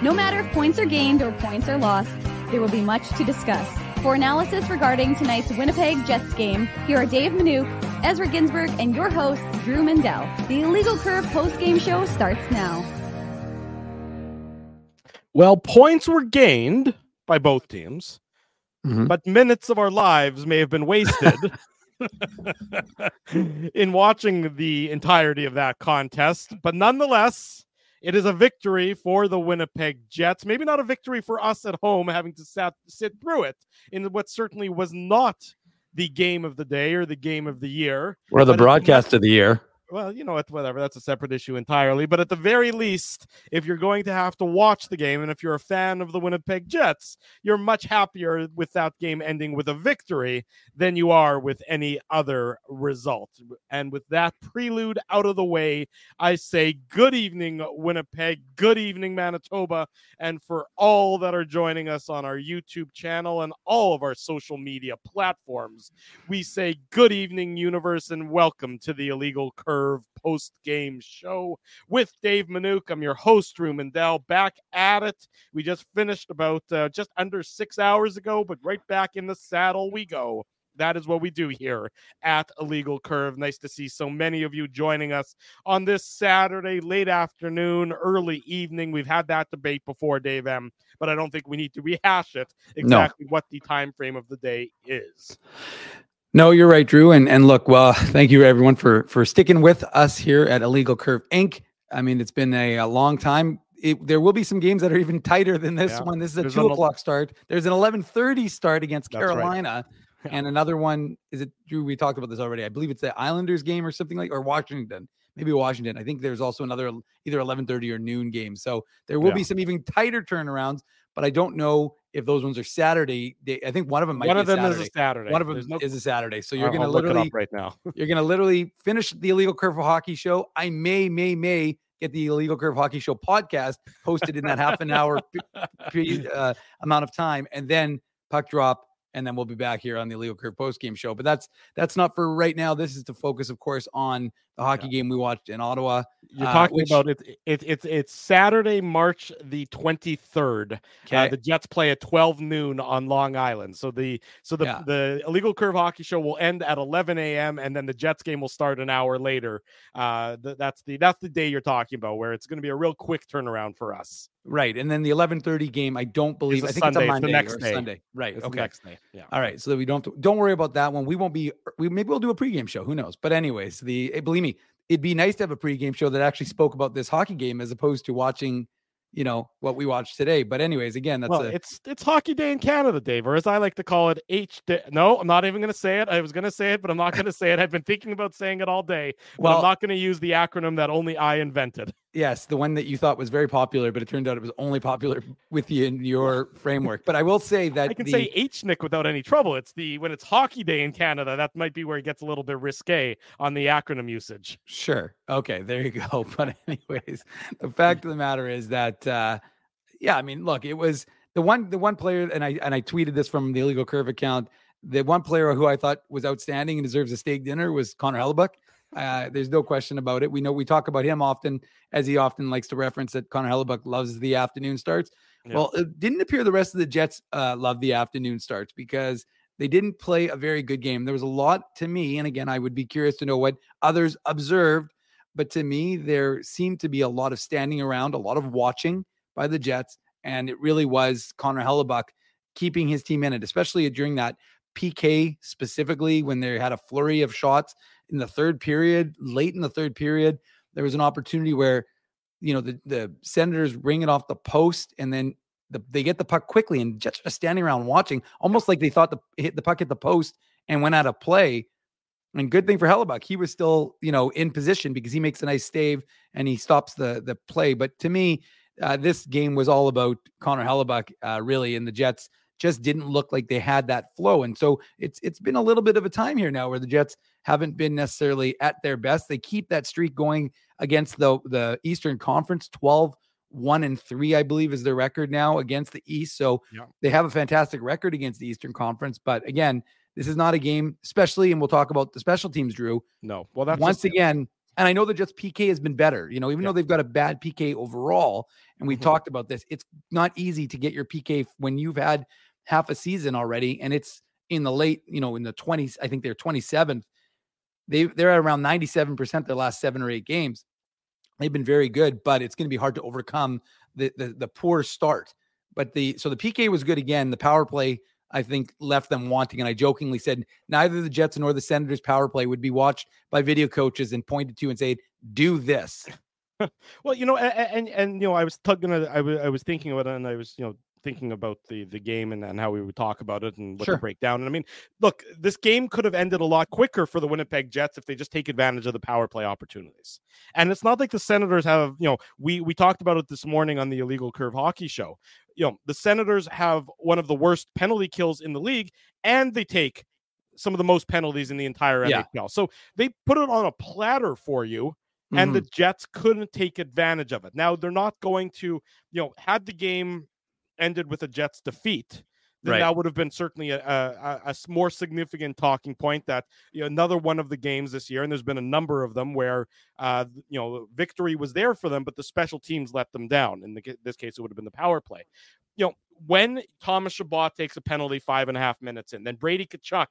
No matter if points are gained or points are lost, there will be much to discuss. For analysis regarding tonight's Winnipeg Jets game, here are Dave Minuk, Ezra Ginsberg, and your host, Drew Mindell. The Illegal Curve post-game show starts now. Well, points were gained by both teams, but minutes of our lives may have been wasted in watching the entirety of that contest. But nonetheless, it is a victory for the Winnipeg Jets. Maybe not a victory for us at home, having to sit through it in what certainly was not the game of the day or the game of the year. Or the broadcast of the year. Well, you know, it's whatever. That's a separate issue entirely. But at the very least, if you're going to have to watch the game, and if you're a fan of the Winnipeg Jets, you're much happier with that game ending with a victory than you are with any other result. And with that prelude out of the way, I say good evening, Winnipeg. Good evening, Manitoba. And for all that are joining us on our YouTube channel and all of our social media platforms, we say good evening, universe, and welcome to the Illegal Curve post-game show with Dave Minuk. I'm your host, Drew Mindell, back at it. We just finished about just under 6 hours ago, but right back in the saddle we go. That is what we do here at Illegal Curve. Nice to see so many of you joining us on this Saturday, late afternoon, early evening. We've had that debate before, Dave M., but I don't think we need to rehash it exactly what the time frame of the day is. No, you're right, Drew. And look, well, thank you everyone for sticking with us here at Illegal Curve Inc. I mean, it's been a long time. There will be some games that are even tighter than this one. This is a 2 o'clock start. There's an 11:30 start against Carolina. Right. And another one, is it, Drew, we talked about this already. I believe it's the Islanders game or something like, or Washington, maybe Washington. I think there's also another either 11:30 or noon game. So there will be some even tighter turnarounds, but I don't know if those ones are Saturday. I think one of them might be Saturday. One of them is a Saturday. One of them is a Saturday. So you're going to literally right now. You're going to literally finish the Illegal Curve Hockey Show. I may get the Illegal Curve Hockey Show podcast posted in that half an hour amount of time, and then puck drop, and then we'll be back here on the Illegal Curve post game show. But that's not for right now. This is to focus, of course, on the hockey game we watched in Ottawa. You're talking about it's Saturday, March the 23rd. The Jets play at 12 noon on Long Island. So the Illegal Curve Hockey Show will end at 11 a.m. and then the Jets game will start an hour later. That's the day you're talking about, where it's going to be a real quick turnaround for us. Right, and then the 11:30 game, I don't believe. I think Sunday. It's a Monday or day. Sunday. Right. It's the next day. Yeah. All right, so that we don't worry about that one. We won't be. Maybe we'll do a pregame show. Who knows? But anyways, believe me, it'd be nice to have a pregame show that actually spoke about this hockey game as opposed to watching, you know, what we watched today. But anyways, again, it's Hockey Day in Canada, Dave, or as I like to call it, H-Day. No, I'm not even going to say it. I was going to say it, but I'm not going to say it. I've been thinking about saying it all day. Well, I'm not going to use the acronym that only I invented. Yes, the one that you thought was very popular, but it turned out it was only popular with you in your framework. But I will say that I can say H-Nick without any trouble. It's when it's Hockey Day in Canada, that might be where it gets a little bit risque on the acronym usage. Sure. Okay, there you go. But anyways, the fact of the matter is that, I mean, look, it was the one player, and I tweeted this from the Illegal Curve account, the one player who I thought was outstanding and deserves a steak dinner was Connor Hellebuyck. There's no question about it. We know we talk about him often, as he often likes to reference that Connor Hellebuyck loves the afternoon starts. Yeah. Well, it didn't appear the rest of the Jets love the afternoon starts, because they didn't play a very good game. There was a lot to me, and again, I would be curious to know what others observed, but to me, there seemed to be a lot of standing around, a lot of watching by the Jets, and it really was Connor Hellebuyck keeping his team in it, especially during that PK specifically, when they had a flurry of shots in the third period. Late in the third period, there was an opportunity where, you know, the Senators ring it off the post, and then they get the puck quickly, and Jets are standing around watching, almost like they thought the puck hit the post and went out of play. And good thing for Hellebuyck, he was still, you know, in position, because he makes a nice save and he stops the play. But to me, this game was all about Connor Hellebuyck, really, and the Jets just didn't look like they had that flow. And so it's been a little bit of a time here now where the Jets haven't been necessarily at their best. They keep that streak going against the Eastern Conference, 12-1-3, I believe, is their record now against the East. So they have a fantastic record against the Eastern Conference. But again, this is not a game, especially, and we'll talk about the special teams, Drew. No. Well, that's once again, And I know the Jets PK has been better, you know, even though they've got a bad PK overall. And we talked about this. It's not easy to get your PK when you've had half a season already. And it's in the late, you know, in the 20s, I think they're 27th. They're at around 97% their last 7 or 8 games. They've been very good, but it's going to be hard to overcome the poor start. But so the PK was good again. The power play, I think, left them wanting. And I jokingly said, neither the Jets nor the Senators power play would be watched by video coaches and pointed to and said, do this. Well, you know, and, you know, I was thinking about it, and I was, you know, thinking about the game and how we would talk about it and what to break down. And I mean, look, this game could have ended a lot quicker for the Winnipeg Jets if they just take advantage of the power play opportunities. And it's not like the Senators have, you know, we talked about it this morning on the Illegal Curve Hockey show. You know, the Senators have one of the worst penalty kills in the league, and they take some of the most penalties in the entire NHL. So they put it on a platter for you. And the Jets couldn't take advantage of it. Now, they're not going to, you know, had the game ended with a Jets defeat, then that would have been certainly a more significant talking point that, you know, another one of the games this year, and there's been a number of them where, you know, victory was there for them, but the special teams let them down. In this case, it would have been the power play. You know, when Thomas Chabot takes a penalty 5.5 minutes in, then Brady Tkachuk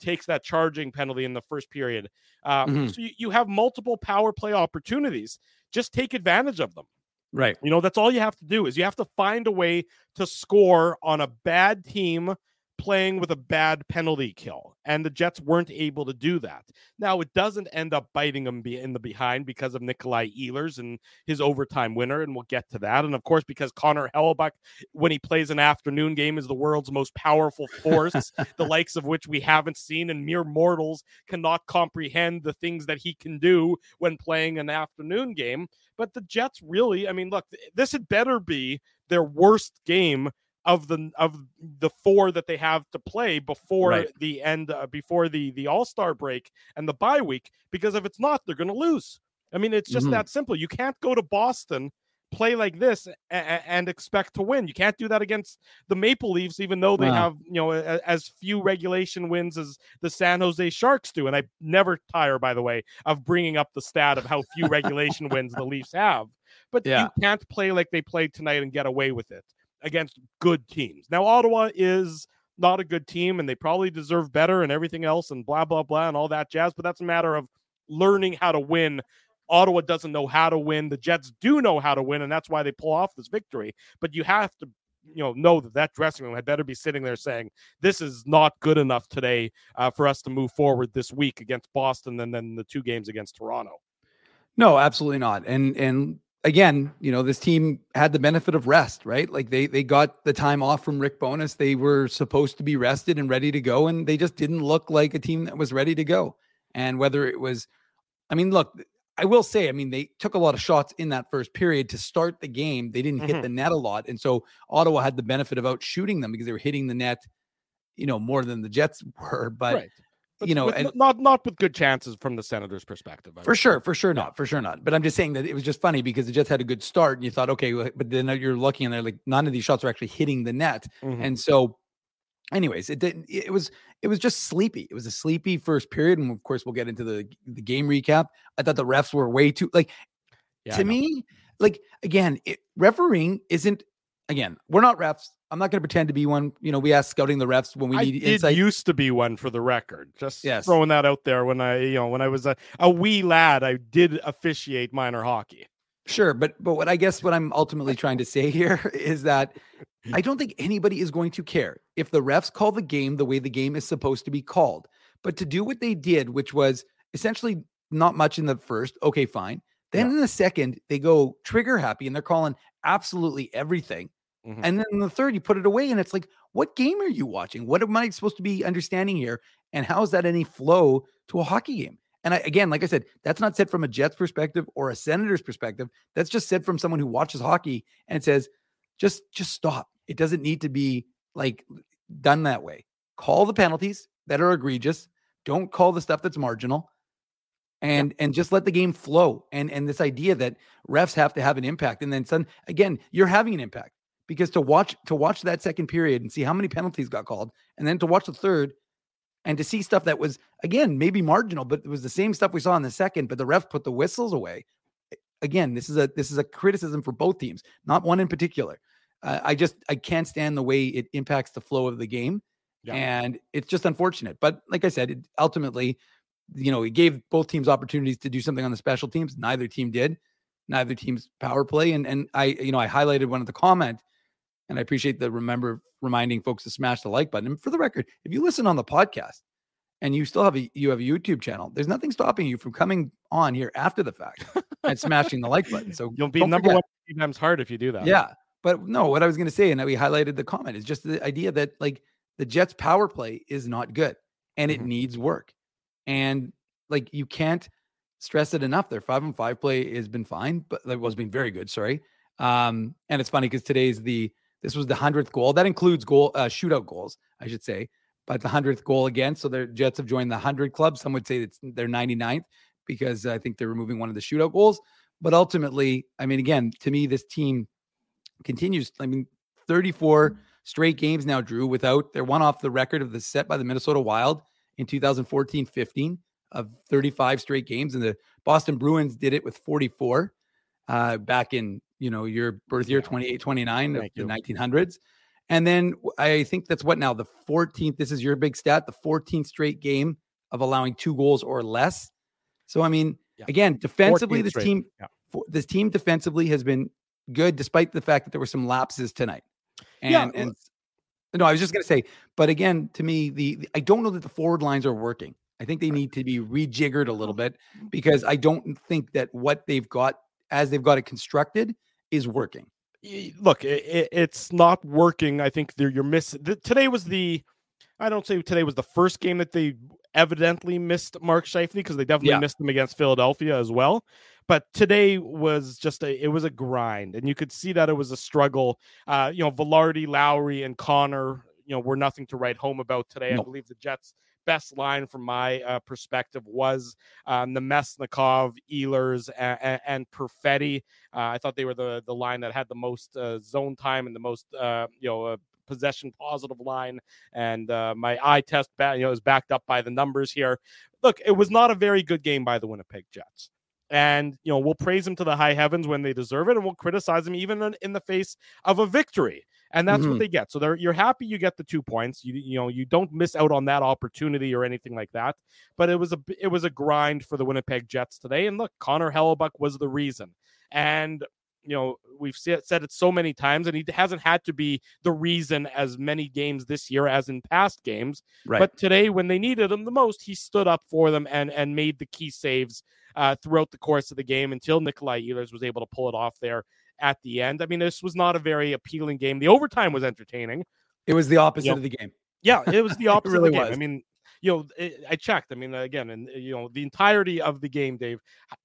takes that charging penalty in the first period. So you have multiple power play opportunities. Just take advantage of them. Right. You know, that's all you have to do, is you have to find a way to score on a bad team playing with a bad penalty kill. And the Jets weren't able to do that. Now, it doesn't end up biting them in the behind because of Nikolaj Ehlers and his overtime winner. And we'll get to that. And of course, because Connor Hellebuyck, when he plays an afternoon game, is the world's most powerful force, the likes of which we haven't seen, and mere mortals cannot comprehend the things that he can do when playing an afternoon game. But the Jets really, I mean, look, this had better be their worst game of the four that they have to play before the end, before the All-Star break and the bye week, because if it's not, they're going to lose. I mean, it's just that simple. You can't go to Boston, play like this, and expect to win. You can't do that against the Maple Leafs, even though they have, you know, as few regulation wins as the San Jose Sharks do. And I never tire, by the way, of bringing up the stat of how few regulation wins the Leafs have. But you can't play like they played tonight and get away with it against good teams. Now, Ottawa is not a good team, and they probably deserve better and everything else and blah, blah, blah, and all that jazz. But that's a matter of learning how to win. Ottawa doesn't know how to win. The Jets do know how to win, and that's why they pull off this victory. But you have to, you know that that dressing room had better be sitting there saying, this is not good enough today for us to move forward this week against Boston and then the 2 games against Toronto. No, absolutely not. And again, you know, this team had the benefit of rest, right? Like they got the time off from Rick Bowness. They were supposed to be rested and ready to go, and they just didn't look like a team that was ready to go. And whether it was, I mean, look, I will say, I mean, they took a lot of shots in that first period to start the game. They didn't hit the net a lot. And so Ottawa had the benefit of out shooting them because they were hitting the net, you know, more than the Jets were, but you know, and not with good chances from the Senators' perspective. For sure not. But I'm just saying that it was just funny because the Jets had a good start, and you thought, okay, but then you're looking and they're like, none of these shots are actually hitting the net. And so, anyways, it was just sleepy. It was a sleepy first period, and of course, we'll get into the game recap. I thought the refs were way too refereeing isn't. Again, we're not refs. I'm not going to pretend to be one. You know, we ask scouting the refs when we need insight. It used to be one, for the record. Just throwing that out there. When I was a wee lad, I did officiate minor hockey. Sure, but what I guess what I'm ultimately trying to say here is that I don't think anybody is going to care if the refs call the game the way the game is supposed to be called. But to do what they did, which was essentially not much in the first, okay, fine. Then in the second, they go trigger happy and they're calling absolutely everything. And then in the third, you put it away, and it's like, what game are you watching? What am I supposed to be understanding here? And how is that any flow to a hockey game? And again, like I said, that's not said from a Jets perspective or a Senators perspective. That's just said from someone who watches hockey and says, just stop. It doesn't need to be like done that way. Call the penalties that are egregious. Don't call the stuff that's marginal. And just let the game flow. And this idea that refs have to have an impact. And then again, you're having an impact. Because to watch that second period and see how many penalties got called, and then to watch the third, and to see stuff that was, again, maybe marginal, but it was the same stuff we saw in the second, but the ref put the whistles away. Again, this is a criticism for both teams, not one in particular. I can't stand the way it impacts the flow of the game. Yeah. And it's just unfortunate. But like I said, it ultimately, it gave both teams opportunities to do something on the special teams. Neither team did. Neither team's power play. And I highlighted one of the comment, and I appreciate the reminding folks to smash the like button. And for the record, if you listen on the podcast and you still have a YouTube channel, there's nothing stopping you from coming on here after the fact and smashing the like button. So you'll be number one times hard if you do that. Yeah. But no, what I was going to say, and we highlighted the comment, is just the idea that the Jets power play is not good and it needs work. And you can't stress it enough. Their 5-on-5 play has been fine, but it was being very good. Sorry. And it's funny because this was the 100th goal. That includes shootout goals, I should say, but the 100th goal again. So the Jets have joined the 100 club. Some would say it's their 99th because I think they're removing one of the shootout goals. But ultimately, again, to me, this team continues. 34 straight games now, Drew, without their one off the record of the set by the Minnesota Wild in 2014-15 of 35 straight games. And the Boston Bruins did it with 44 back in, your birth year, 28-29 of the 1900s. And then I think that's what now the 14th, this is your big stat, the 14th straight game of allowing 2 goals or less. So, again, defensively, this team defensively has been good, despite the fact that there were some lapses tonight. I was just going to say, but again, to me, I don't know that the forward lines are working. I think they need to be rejiggered a little bit because I don't think that what they've got as they've got it constructed is working. Look, it's not working. I think you're missing. Today was I don't say today was the first game that they evidently missed Mark Scheifele, because they definitely missed him against Philadelphia as well. But today was it was a grind, and you could see that it was a struggle. Velarde, Lowry, and Connor, were nothing to write home about today. No. I believe the Jets' best line from my perspective was Namestnikov, Ehlers, and Perfetti. I thought they were the line that had the most zone time and the most, possession positive line, and my eye test is backed up by the numbers here. Look, it was not a very good game by the Winnipeg Jets, and we'll praise them to the high heavens when they deserve it, and we'll criticize them even in the face of a victory, and that's what they get. So you're happy you get the 2 points. You don't miss out on that opportunity or anything like that. But it was a grind for the Winnipeg Jets today, and look, Connor Hellebuyck was the reason, and. We've said it so many times, and he hasn't had to be the reason as many games this year as in past games. Right. But today, when they needed him the most, he stood up for them and made the key saves throughout the course of the game until Nikolaj Ehlers was able to pull it off there at the end. This was not a very appealing game. The overtime was entertaining. It was the opposite of the game. Yeah, it was the opposite really of the game. Was. I checked. Again, and the entirety of the game, Dave,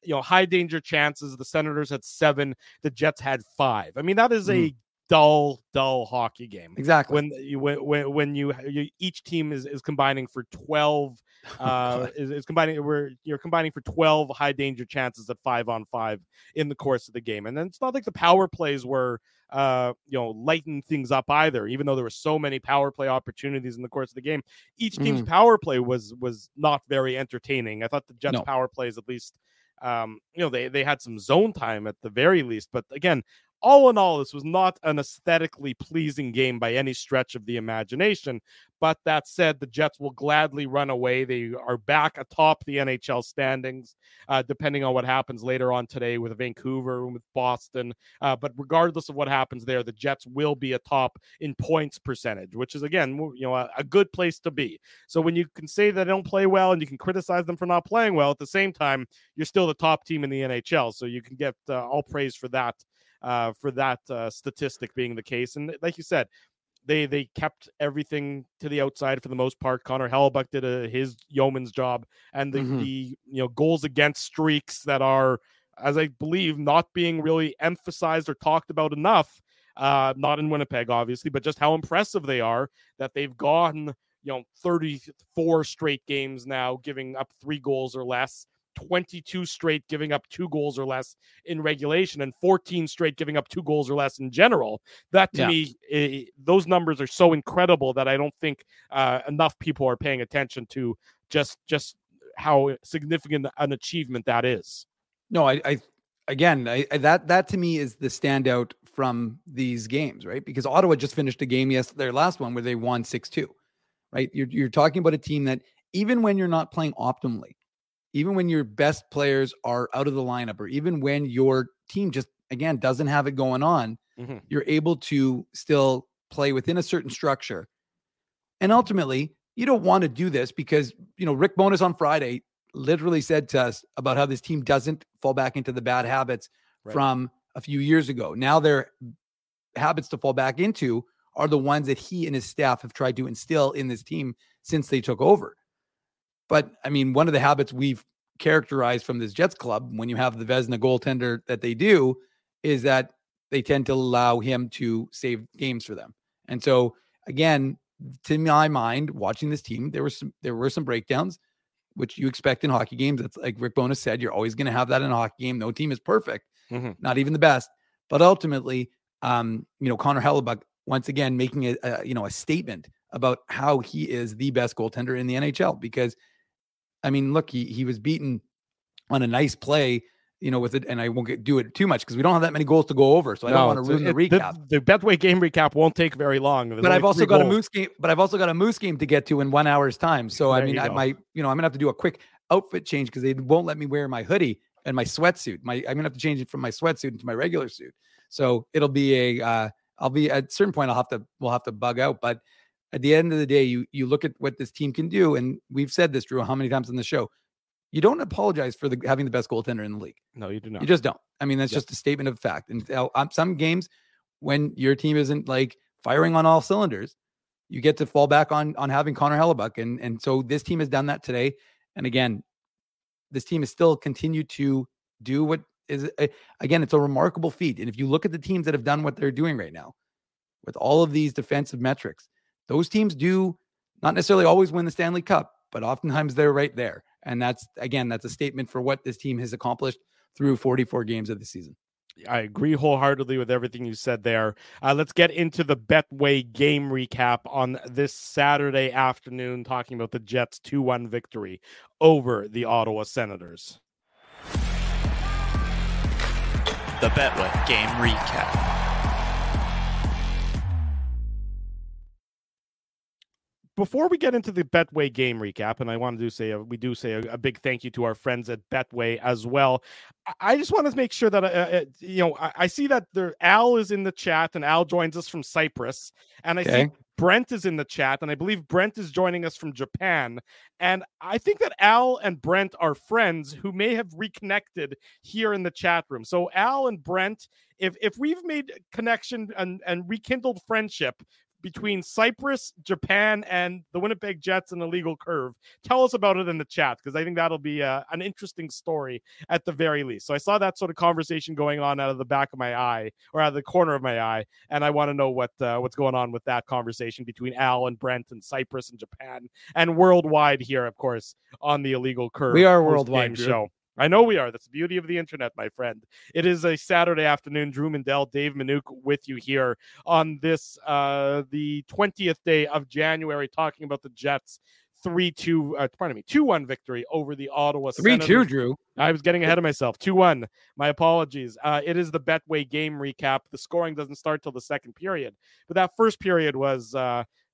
high danger chances. The Senators had 7. The Jets had 5. That is a dull hockey game. Exactly. When you each team is combining for 12, you're combining for 12 high danger chances at 5-on-5 in the course of the game. And then it's not like the power plays were, lighten things up either, even though there were so many power play opportunities in the course of the game. Each team's power play was not very entertaining. I thought the Jets' power plays, at least, they had some zone time at the very least, but again, all in all, this was not an aesthetically pleasing game by any stretch of the imagination. But that said, the Jets will gladly run away. They are back atop the NHL standings, depending on what happens later on today with Vancouver and with Boston. But regardless of what happens there, the Jets will be atop in points percentage, which is, again, a good place to be. So when you can say they don't play well and you can criticize them for not playing well, at the same time, you're still the top team in the NHL. So you can get all praise for that. Statistic being the case. And like you said, they kept everything to the outside for the most part. Connor Hellebuyck did his yeoman's job, and the goals against streaks that are, as I believe, not being really emphasized or talked about enough, not in Winnipeg, obviously, but just how impressive they are that they've gone, 34 straight games now, giving up 3 goals or less. 22 straight giving up 2 goals or less in regulation and 14 straight giving up 2 goals or less in general. That to me, those numbers are so incredible that I don't think enough people are paying attention to just how significant an achievement that is. No, I that to me is the standout from these games, right? Because Ottawa just finished a game their last one where they won 6-2, right? You're talking about a team that even when you're not playing optimally, even when your best players are out of the lineup, or even when your team just, again, doesn't have it going on, you're able to still play within a certain structure. And ultimately, you don't want to do this because, you know, Rick Bowness on Friday literally said to us about how this team doesn't fall back into the bad habits from a few years ago. Now their habits to fall back into are the ones that he and his staff have tried to instill in this team since they took over. But, I mean, one of the habits we've characterized from this Jets club, when you have the Vezina goaltender that they do, is that they tend to allow him to save games for them. And so, again, to my mind, watching this team, there were some breakdowns, which you expect in hockey games. That's like Rick Bowness said, you're always going to have that in a hockey game. No team is perfect, not even the best. But ultimately, you know, Connor Hellebuyck, once again, making a statement about how he is the best goaltender in the NHL because, I mean, look, he was beaten on a nice play, you know, with it. And I won't do it too much because we don't have that many goals to go over. So I don't want to ruin the recap. The Betway game recap won't take very long. There's I've also got a Moose game to get to in 1 hour's time. So, I mean, I'm going to have to do a quick outfit change because they won't let me wear my hoodie and my sweatsuit. I'm going to have to change it from my sweatsuit into my regular suit. So it'll be at a certain point, we'll have to bug out. But at the end of the day, you look at what this team can do, and we've said this, Drew, how many times on the show? You don't apologize for having the best goaltender in the league. No, you do not. You just don't. I mean, that's just a statement of fact. And some games, when your team isn't like firing on all cylinders, you get to fall back on having Connor Hellebuyck, and so this team has done that today. And again, this team has still continued to do what is again, it's a remarkable feat. And if you look at the teams that have done what they're doing right now, with all of these defensive metrics. Those teams do not necessarily always win the Stanley Cup, but oftentimes they're right there. And that's a statement for what this team has accomplished through 44 games of the season. I agree wholeheartedly with everything you said there. Let's get into the Betway game recap on this Saturday afternoon, talking about the Jets' 2-1 victory over the Ottawa Senators. The Betway game recap. Before we get into the Betway game recap, and I want to say a big thank you to our friends at Betway as well. I just want to make sure that, I see that Al is in the chat, and Al joins us from Cyprus, and I see Brent is in the chat, and I believe Brent is joining us from Japan. And I think that Al and Brent are friends who may have reconnected here in the chat room. So Al and Brent, if we've made connection and rekindled friendship between Cyprus, Japan, and the Winnipeg Jets and Illegal Curve. Tell us about it in the chat, because I think that'll be an interesting story at the very least. So I saw that sort of conversation going on out of the back of my eye, or out of the corner of my eye, and I want to know what's going on with that conversation between Al and Brent and Cyprus and Japan and worldwide here, of course, on the Illegal Curve. We are worldwide show. I know we are. That's the beauty of the internet, my friend. It is a Saturday afternoon. Drew Mindell, Dave Minuk with you here on this, the 20th day of January, talking about the Jets 2-1 victory over the Ottawa Senators. 3-2, Drew. I was getting ahead of myself. 2-1. My apologies. It is the Betway game recap. The scoring doesn't start till the second period, but that first period was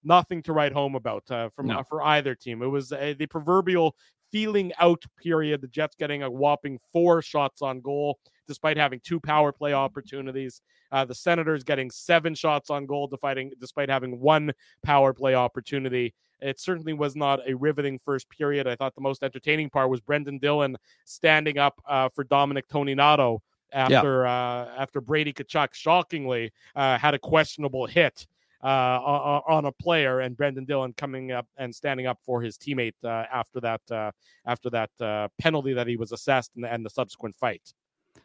nothing to write home about for either team. It was the proverbial feeling out period. The Jets getting a whopping 4 shots on goal, despite having 2 power play opportunities. The Senators getting 7 shots on goal, despite having 1 power play opportunity. It certainly was not a riveting first period. I thought the most entertaining part was Brendan Dillon standing up for Dominic Toninato after Brady Tkachuk shockingly had a questionable hit on a player, and Brendan Dillon coming up and standing up for his teammate after that penalty that he was assessed and the subsequent fight.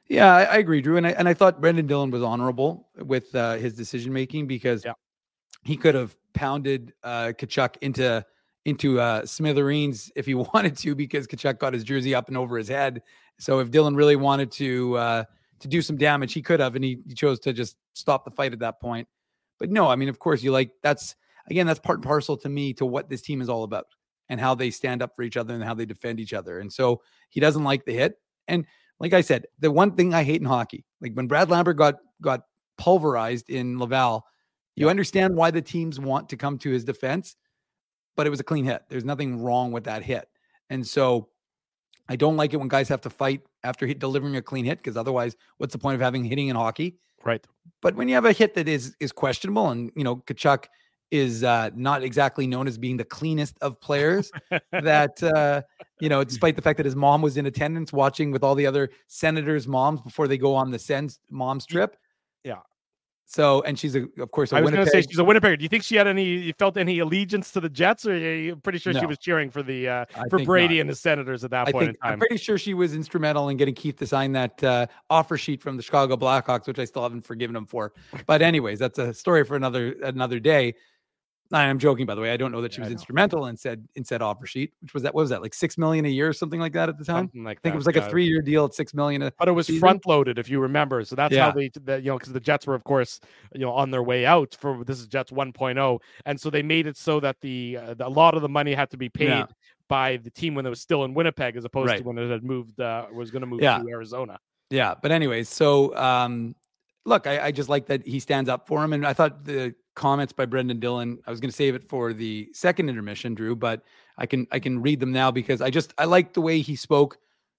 Yeah, I agree, Drew, and I thought Brendan Dillon was honorable with his decision making because he could have pounded Tkachuk into into smithereens if he wanted to, because Tkachuk got his jersey up and over his head. So if Dillon really wanted to do some damage, he could have, and he chose to just stop the fight at that point. But no, I mean, of course, that's part and parcel to me to what this team is all about and how they stand up for each other and how they defend each other. And so he doesn't like the hit. And like I said, the one thing I hate in hockey, like when Brad Lambert got pulverized in Laval, you understand why the teams want to come to his defense, but it was a clean hit. There's nothing wrong with that hit. And so I don't like it when guys have to fight after delivering a clean hit, because otherwise what's the point of having hitting in hockey? Right. But when you have a hit that is questionable, and Tkachuk is not exactly known as being the cleanest of players, that, despite the fact that his mom was in attendance watching with all the other Senators' moms before they go on the Sens mom's trip. Yeah. So, and she's of course, I was going to say she's a Winnipegger. Do you think she had you felt any allegiance to the Jets, or are you pretty sure she was cheering for Brady and the Senators at that point in time? I'm pretty sure she was instrumental in getting Keith to sign that offer sheet from the Chicago Blackhawks, which I still haven't forgiven him for. But anyways, that's a story for another day. I am joking, by the way. I don't know that she was instrumental in said offer sheet, which was like $6 million a year or something like that at the time. I think it was like a 3-year deal at $6 million. But it was front loaded, if you remember. So that's how because the Jets were, of course, on their way out for this is Jets 1.0, and so they made it so that a lot of the money had to be paid by the team when it was still in Winnipeg, as opposed to when it had moved was going to move to Arizona. Yeah, but anyways, so look, I just like that he stands up for him, and I thought the comments by Brendan Dillon. I was going to save it for the second intermission, Drew, but I can read them now because I liked the way he spoke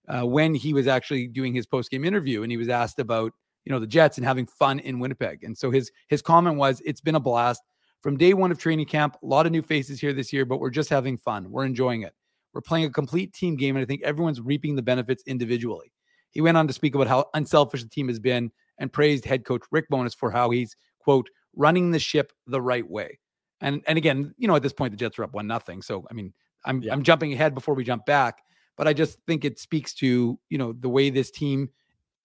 when he was actually doing his post-game interview, and he was asked about the Jets and having fun in Winnipeg. And so his comment was, "It's been a blast from day one of training camp. A lot of new faces here this year, but we're just having fun. We're enjoying it. We're playing a complete team game, and I think everyone's reaping the benefits individually." He went on to speak about how unselfish the team has been and praised head coach Rick Bowness for how he's, quote, running the ship the right way. And again, at this point, the Jets are up 1-0. So, I mean, I'm jumping ahead before we jump back, but I just think it speaks to, the way this team,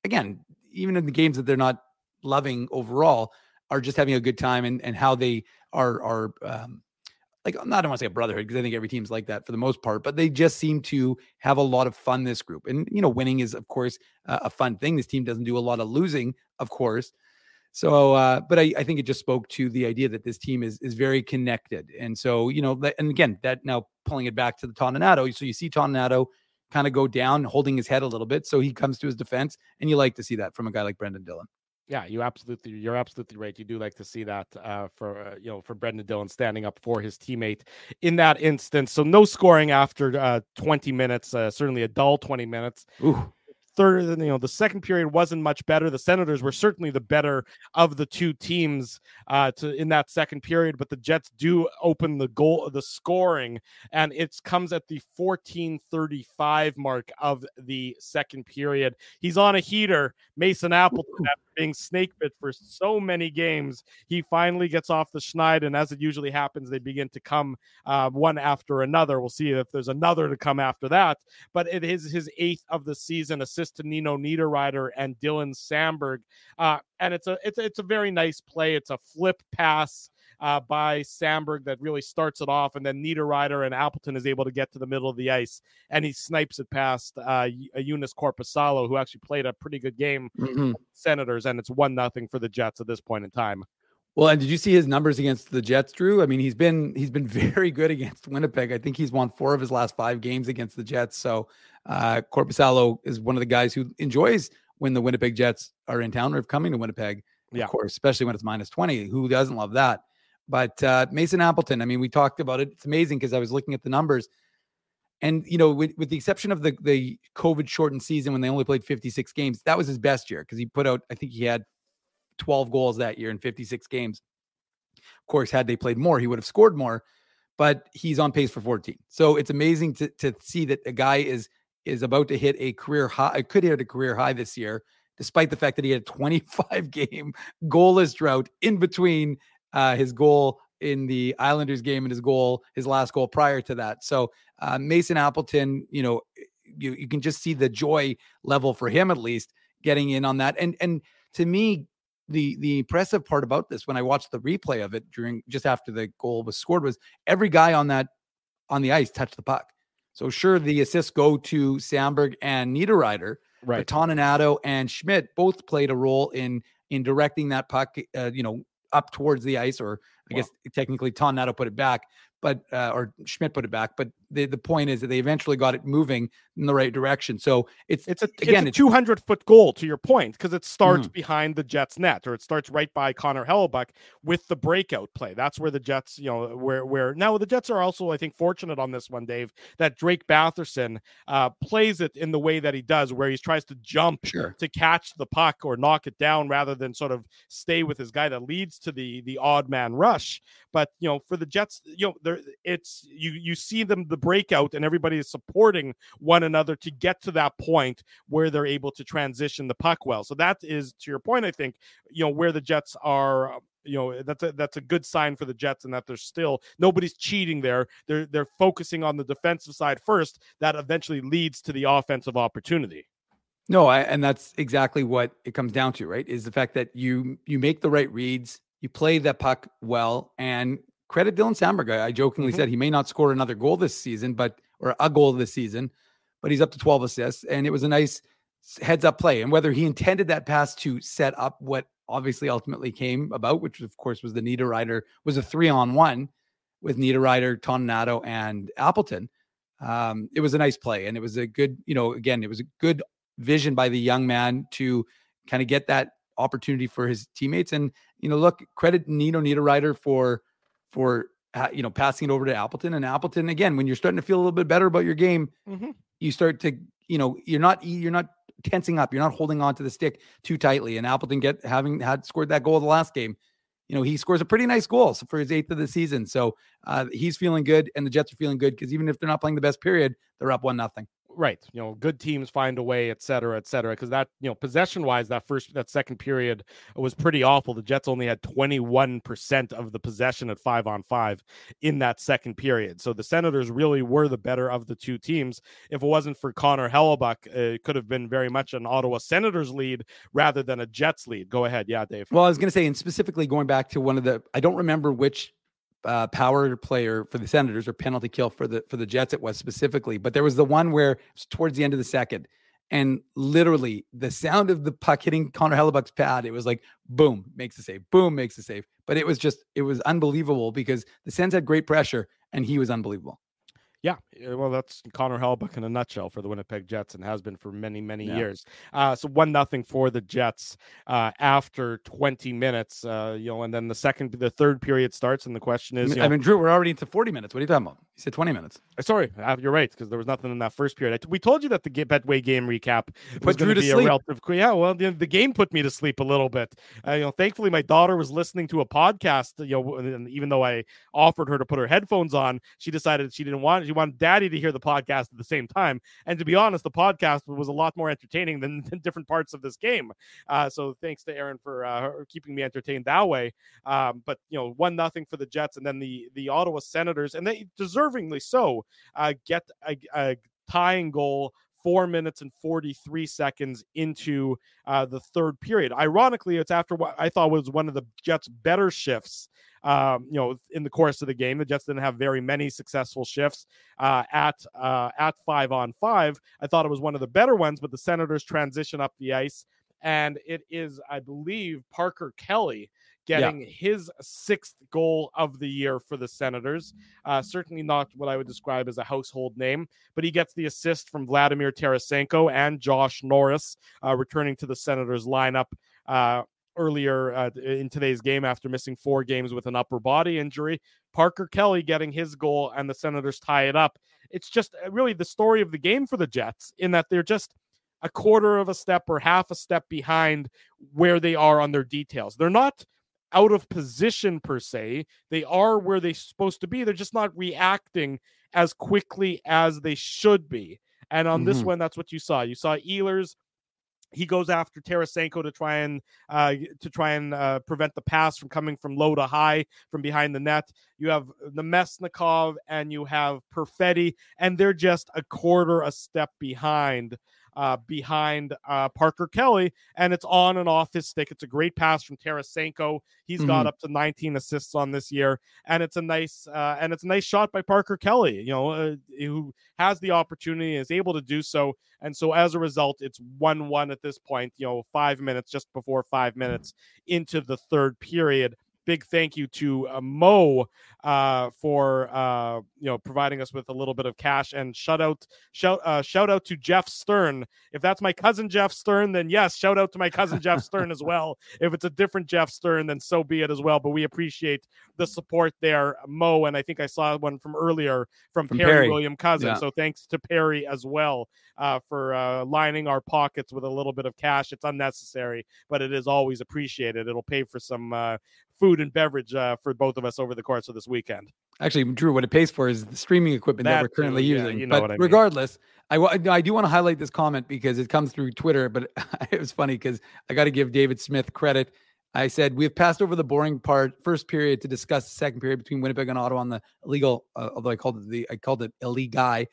again, even in the games that they're not loving overall, are just having a good time, and how they are I don't want to say a brotherhood, because I think every team's like that for the most part, but they just seem to have a lot of fun, this group. And, winning is, of course, a fun thing. This team doesn't do a lot of losing, of course. So, but I think it just spoke to the idea that this team is very connected. And so, and again, that now pulling it back to the Toninato. So you see Toninato kind of go down, holding his head a little bit. So he comes to his defense, and you like to see that from a guy like Brendan Dillon. Yeah, you're absolutely right. You do like to see that for Brendan Dillon standing up for his teammate in that instance. So no scoring after 20 minutes, certainly a dull 20 minutes. Ooh. Third, the second period wasn't much better. The Senators were certainly the better of the two teams in that second period, but the Jets do open the goal, the scoring, and it comes at the 14:35 mark of the second period. He's on a heater, Mason Appleton, after being snake bit for so many games. He finally gets off the schneid, and as it usually happens, they begin to come one after another. We'll see if there's another to come after that, but it is his 8th of the season assist to Nino Niederreiter and Dylan Samberg, and it's a very nice play. It's a flip pass by Samberg that really starts it off, and then Niederreiter and Appleton is able to get to the middle of the ice, and he snipes it past Yunus Korpisalo, who actually played a pretty good game for the Senators, and it's 1-0 for the Jets at this point in time. Well, and did you see his numbers against the Jets, Drew? I mean, he's been very good against Winnipeg. I think he's won 4 of his last 5 games against the Jets. So Korpisalo is one of the guys who enjoys when the Winnipeg Jets are in town or if coming to Winnipeg, of course, especially when it's -20. Who doesn't love that? But Mason Appleton, I mean, we talked about it. It's amazing because I was looking at the numbers. And, with the exception of the COVID-shortened season when they only played 56 games, that was his best year because he put out, I think he had 12 goals that year in 56 games. Of course, had they played more, he would have scored more, but he's on pace for 14. So it's amazing to see that a guy is about to hit a career high, could hit a career high this year, despite the fact that he had a 25-game goalless drought in between his goal in the Islanders game and his last goal prior to that. So Mason Appleton, you can just see the joy level for him, at least, getting in on that. And to me, the impressive part about this, when I watched the replay of it just after the goal was scored, was every guy on that on the ice touch the puck. So sure, the assists go to Samberg and Niederreiter, right. But Toninato and Schmidt both played a role in directing that puck, up towards the ice, or I guess technically Toninato put it back, or Schmidt put it back. But the point is that they eventually got it moving in the right direction. So it's a 200-foot goal, to your point, because it starts behind the Jets net, or it starts right by Connor Hellebuyck with the breakout play. That's where the Jets, now the Jets are also, I think, fortunate on this one, Dave, that Drake Batherson plays it in the way that he does, where he tries to jump to catch the puck or knock it down rather than sort of stay with his guy. That leads to the odd man rush. But, for the Jets, you see them, the breakout, and everybody is supporting one another to get to that point where they're able to transition the puck well. So that is, to your point, I think, where the Jets are, that's a good sign for the Jets, and that there's still nobody's cheating there. They're focusing on the defensive side first. That eventually leads to the offensive opportunity. No, and that's exactly what it comes down to, right? Is the fact that you make the right reads, you play the puck well, and credit Dylan Samberg. I jokingly said he may not score another goal this season, but he's up to 12 assists, and it was a nice heads-up play. And whether he intended that pass to set up what obviously ultimately came about, which of course was the Niederreiter, was a 3-on-1 with Niederreiter, Toninato, and Appleton. It was a nice play, and it was a good, it was a good vision by the young man to kind of get that opportunity for his teammates. And credit Nino Niederreiter for passing it over to Appleton. And Appleton, again, when you're starting to feel a little bit better about your game, you start to, you're not tensing up. You're not holding on to the stick too tightly. And Appleton having scored that goal the last game, he scores a pretty nice goal for his 8th of the season. So he's feeling good, and the Jets are feeling good, because even if they're not playing the best period, they're up 1-0. Right. Good teams find a way, et cetera, because that, possession wise, that second period was pretty awful. The Jets only had 21% of the possession at 5-on-5 in that second period. So the Senators really were the better of the two teams. If it wasn't for Connor Hellebuyck, it could have been very much an Ottawa Senators lead rather than a Jets lead. Go ahead. Yeah, Dave. Well, I was going to say, and specifically going back to one of the, I don't remember which power player for the Senators or penalty kill for the Jets it was specifically, but there was the one where it was towards the end of the second, and literally the sound of the puck hitting Connor Hellebuck's pad, it was like boom, makes the save, boom, makes the save. But it was unbelievable, because the Sens had great pressure and he was unbelievable. Yeah, well, that's Connor Hellebuyck in a nutshell for the Winnipeg Jets, and has been for many, many years. So 1-0 for the Jets after 20 minutes, and then the third period starts, and the question is... Drew, we're already into 40 minutes. What are you talking about? You said 20 minutes. Sorry, you're right, because there was nothing in that first period. We told you that the Betway game recap was going to be a relative... Yeah, well, the game put me to sleep a little bit. Thankfully, my daughter was listening to a podcast, and even though I offered her to put her headphones on, she decided she didn't want it. You want daddy to hear the podcast at the same time. And to be honest, the podcast was a lot more entertaining than different parts of this game. So thanks to Aaron for keeping me entertained that way. But 1-0 for the Jets, and then the Ottawa Senators, and they deservingly so get a tying goal 4 minutes and 43 seconds into the third period. Ironically, it's after what I thought was one of the Jets' better shifts. In the course of the game, the Jets didn't have very many successful shifts at 5-on-5. I thought it was one of the better ones, but the Senators transition up the ice, and it is, I believe, Parker Kelly getting his 6th goal of the year for the Senators. Certainly not what I would describe as a household name, but he gets the assist from Vladimir Tarasenko and Josh Morris, returning to the Senators lineup earlier in today's game after missing 4 games with an upper body injury. Parker Kelly getting his goal, and the Senators tie it up. It's just really the story of the game for the Jets, in that they're just a quarter of a step or half a step behind where they are on their details. They're not out of position per se. They are where they're supposed to be. They're just not reacting as quickly as they should be. And on this one, that's what you saw. You saw Ehlers. He goes after Tarasenko to try and prevent the pass from coming from low to high from behind the net. You have Namestnikov and you have Perfetti, and they're just a quarter a step behind behind Parker Kelly, and it's on and off his stick. It's a great pass from Tarasenko. He's got up to 19 assists on this year, and it's a nice shot by Parker Kelly, who has the opportunity and is able to do so. And so as a result, it's 1-1 at this point, 5 minutes, just before 5 minutes into the third period. Big thank you to Mo for providing us with a little bit of cash, and shout out to Jeff Stern. If that's my cousin Jeff Stern, then yes, shout out to my cousin Jeff Stern as well. If it's a different Jeff Stern, then so be it as well. But we appreciate the support there, Mo, and I think I saw one from earlier from Perry William Cousin. Yeah. So thanks to Perry as well for lining our pockets with a little bit of cash. It's unnecessary, but it is always appreciated. It'll pay for some food and beverage for both of us over the course of this weekend. Actually, Drew, what it pays for is the streaming equipment that we're currently using. But regardless, I do want to highlight this comment because it comes through Twitter, but it was funny because I got to give David Smith credit. I said, we've passed over the boring part, first period, to discuss the second period between Winnipeg and Ottawa on the illegal, although I called it Illegal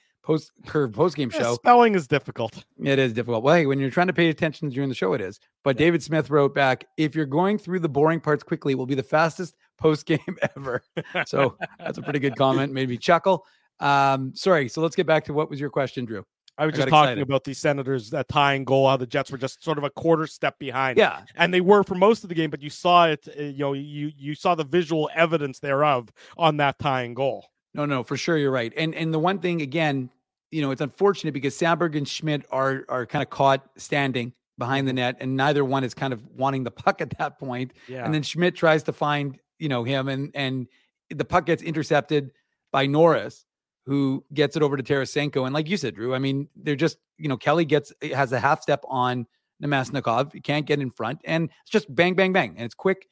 Curve post-game show. Spelling is difficult. It is difficult. Well, hey, when you're trying to pay attention during the show, it is. But yeah. David Smith wrote back, if you're going through the boring parts quickly, it will be the fastest post-game ever. So that's a pretty good comment. Made me chuckle. So let's get back to what was your question, Drew? I was just talking about the Senators tying goal, how the Jets were just sort of a quarter step behind. Yeah. And they were for most of the game, but you saw it, you saw the visual evidence thereof on that tying goal. No, for sure. You're right. And the one thing, again, it's unfortunate because Samberg and Schmidt are kind of caught standing behind the net, and neither one is kind of wanting the puck at that point. Yeah. And then Schmidt tries to find, him, and the puck gets intercepted by Norris, who gets it over to Tarasenko. And like you said, Drew, I mean, they're just, Kelly has a half step on Namestnikov. You can't get in front, and it's just bang, bang, bang. And it's quick.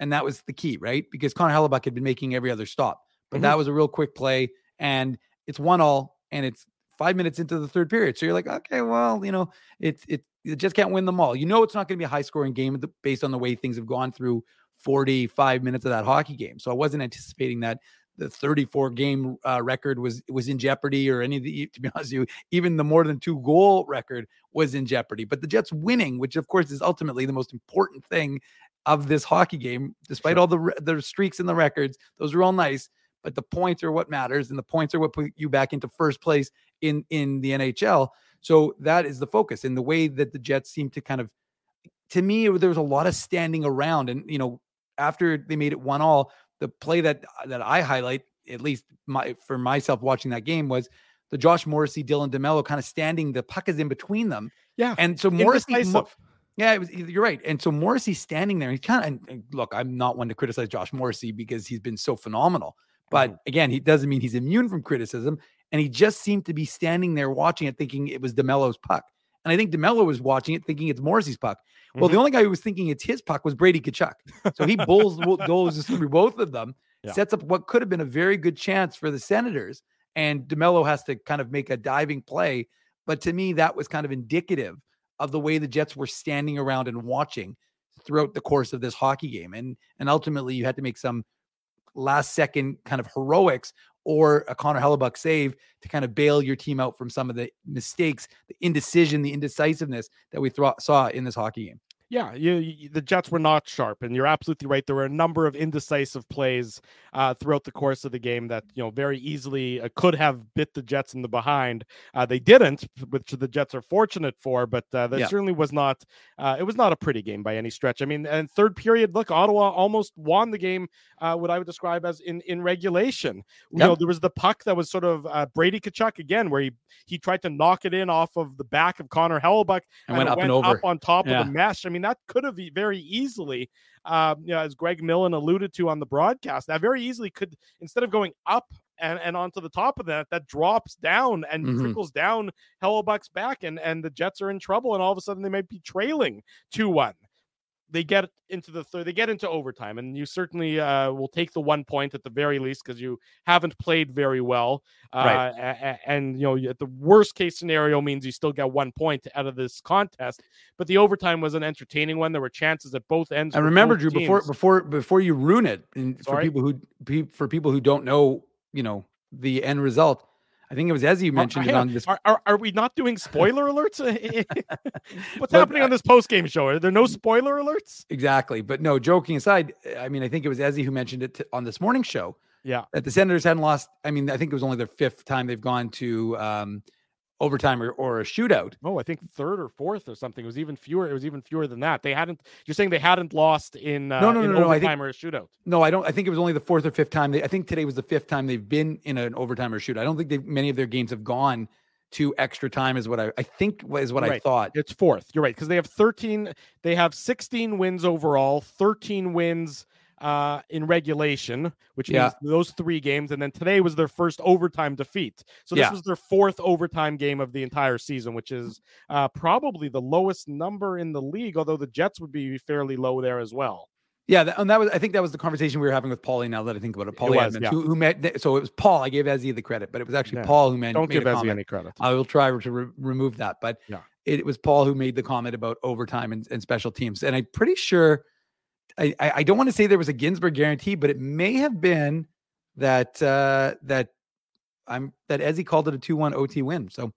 And that was the key, right? Because Connor Hellebuyck had been making every other stop, but that was a real quick play, and it's 1-1, and it's 5 minutes into the third period. So you're like, okay, well, it just can't win them all. It's not going to be a high scoring game based on the way things have gone through 45 minutes of that hockey game. So I wasn't anticipating that the 34 game record was in jeopardy, or to be honest with you, even the more than 2-goal record was in jeopardy. But the Jets winning, which of course is ultimately the most important thing of this hockey game, despite all the streaks and the records, those were all nice. But the points are what matters, and the points are what put you back into first place in the NHL. So that is the focus. And the way that the Jets seem to kind of, to me, there was a lot of standing around. And, after they made it 1-1, the play that I highlight, at least for myself watching that game, was the Josh Morrissey, Dylan DeMello kind of standing. The puck is in between them. Yeah. And so Morrissey... Yeah, you're right. And so Morrissey's standing there. He kind of... Look, I'm not one to criticize Josh Morrissey because he's been so phenomenal. But again, he doesn't mean he's immune from criticism. And he just seemed to be standing there watching it, thinking it was DeMello's puck. And I think DeMello was watching it, thinking it's Morrissey's puck. Well, the only guy who was thinking it's his puck was Brady Tkachuk. So he dozes through both of them, sets up what could have been a very good chance for the Senators. And DeMello has to kind of make a diving play. But to me, that was kind of indicative of the way the Jets were standing around and watching throughout the course of this hockey game. And ultimately, you had to make some last second kind of heroics or a Connor Hellebuyck save to kind of bail your team out from some of the mistakes, the indecision, the indecisiveness that we saw in this hockey game. Yeah, the Jets were not sharp, and you're absolutely right. There were a number of indecisive plays throughout the course of the game that very easily could have bit the Jets in the behind. They didn't, which the Jets are fortunate for, but that certainly was not. It was not a pretty game by any stretch. I mean, and third period, look, Ottawa almost won the game. What I would describe as in regulation. There was the puck that was sort of Brady Tkachuk again, where he tried to knock it in off of the back of Connor Hellebuyck and went up on top of the mesh. I mean, that could have very easily, as Greg Millen alluded to on the broadcast, that very easily could, instead of going up and onto the top of that drops down and trickles down Hellebuyck's back, and the Jets are in trouble, and all of a sudden they might be trailing 2-1. They get into they get into overtime, and you certainly will take the 1 point at the very least because you haven't played very well. Right. And, at the worst case scenario means you still get 1 point out of this contest. But the overtime was an entertaining one. There were chances at both ends. And remember, Drew, before you ruin it, and for people who don't know, the end result, I think it was Ezzy mentioned it on this. Are we not doing spoiler alerts? What's happening on this post-game show? Are there no spoiler alerts? Exactly. But no, joking aside, I mean, I think it was Ezzy who mentioned it on this morning's show. Yeah. That the Senators hadn't lost. I mean, I think it was only their fifth time they've gone to overtime or a shootout. Oh, I think third or fourth or something. It was even fewer. It was even fewer than that. They hadn't. You're saying they hadn't lost in overtime or a shootout? No, I don't. I think it was only the fourth or fifth time. I think today was the fifth time they've been in an overtime or shootout. I don't think many of their games have gone to extra time. Is what I think is what I thought. It's fourth. You're right, because they have 13. They have 16 wins overall. 13 wins in regulation, which means those three games, and then today was their first overtime defeat. So this was their fourth overtime game of the entire season, which is probably the lowest number in the league, although the Jets would be fairly low there as well. Yeah, and that was, I think that was the conversation we were having with Paulie, now that I think about it. Paulie Edmonds, who met, so it was Paul. I gave Ezzy the credit, but it was actually Paul who made. Don't give Ezzy any credit. I will try to remove that, but it was Paul who made the comment about overtime and special teams, and I'm pretty sure I don't want to say there was a Ginsberg guarantee, but it may have been that Ezzy called it a 2-1 OT win. So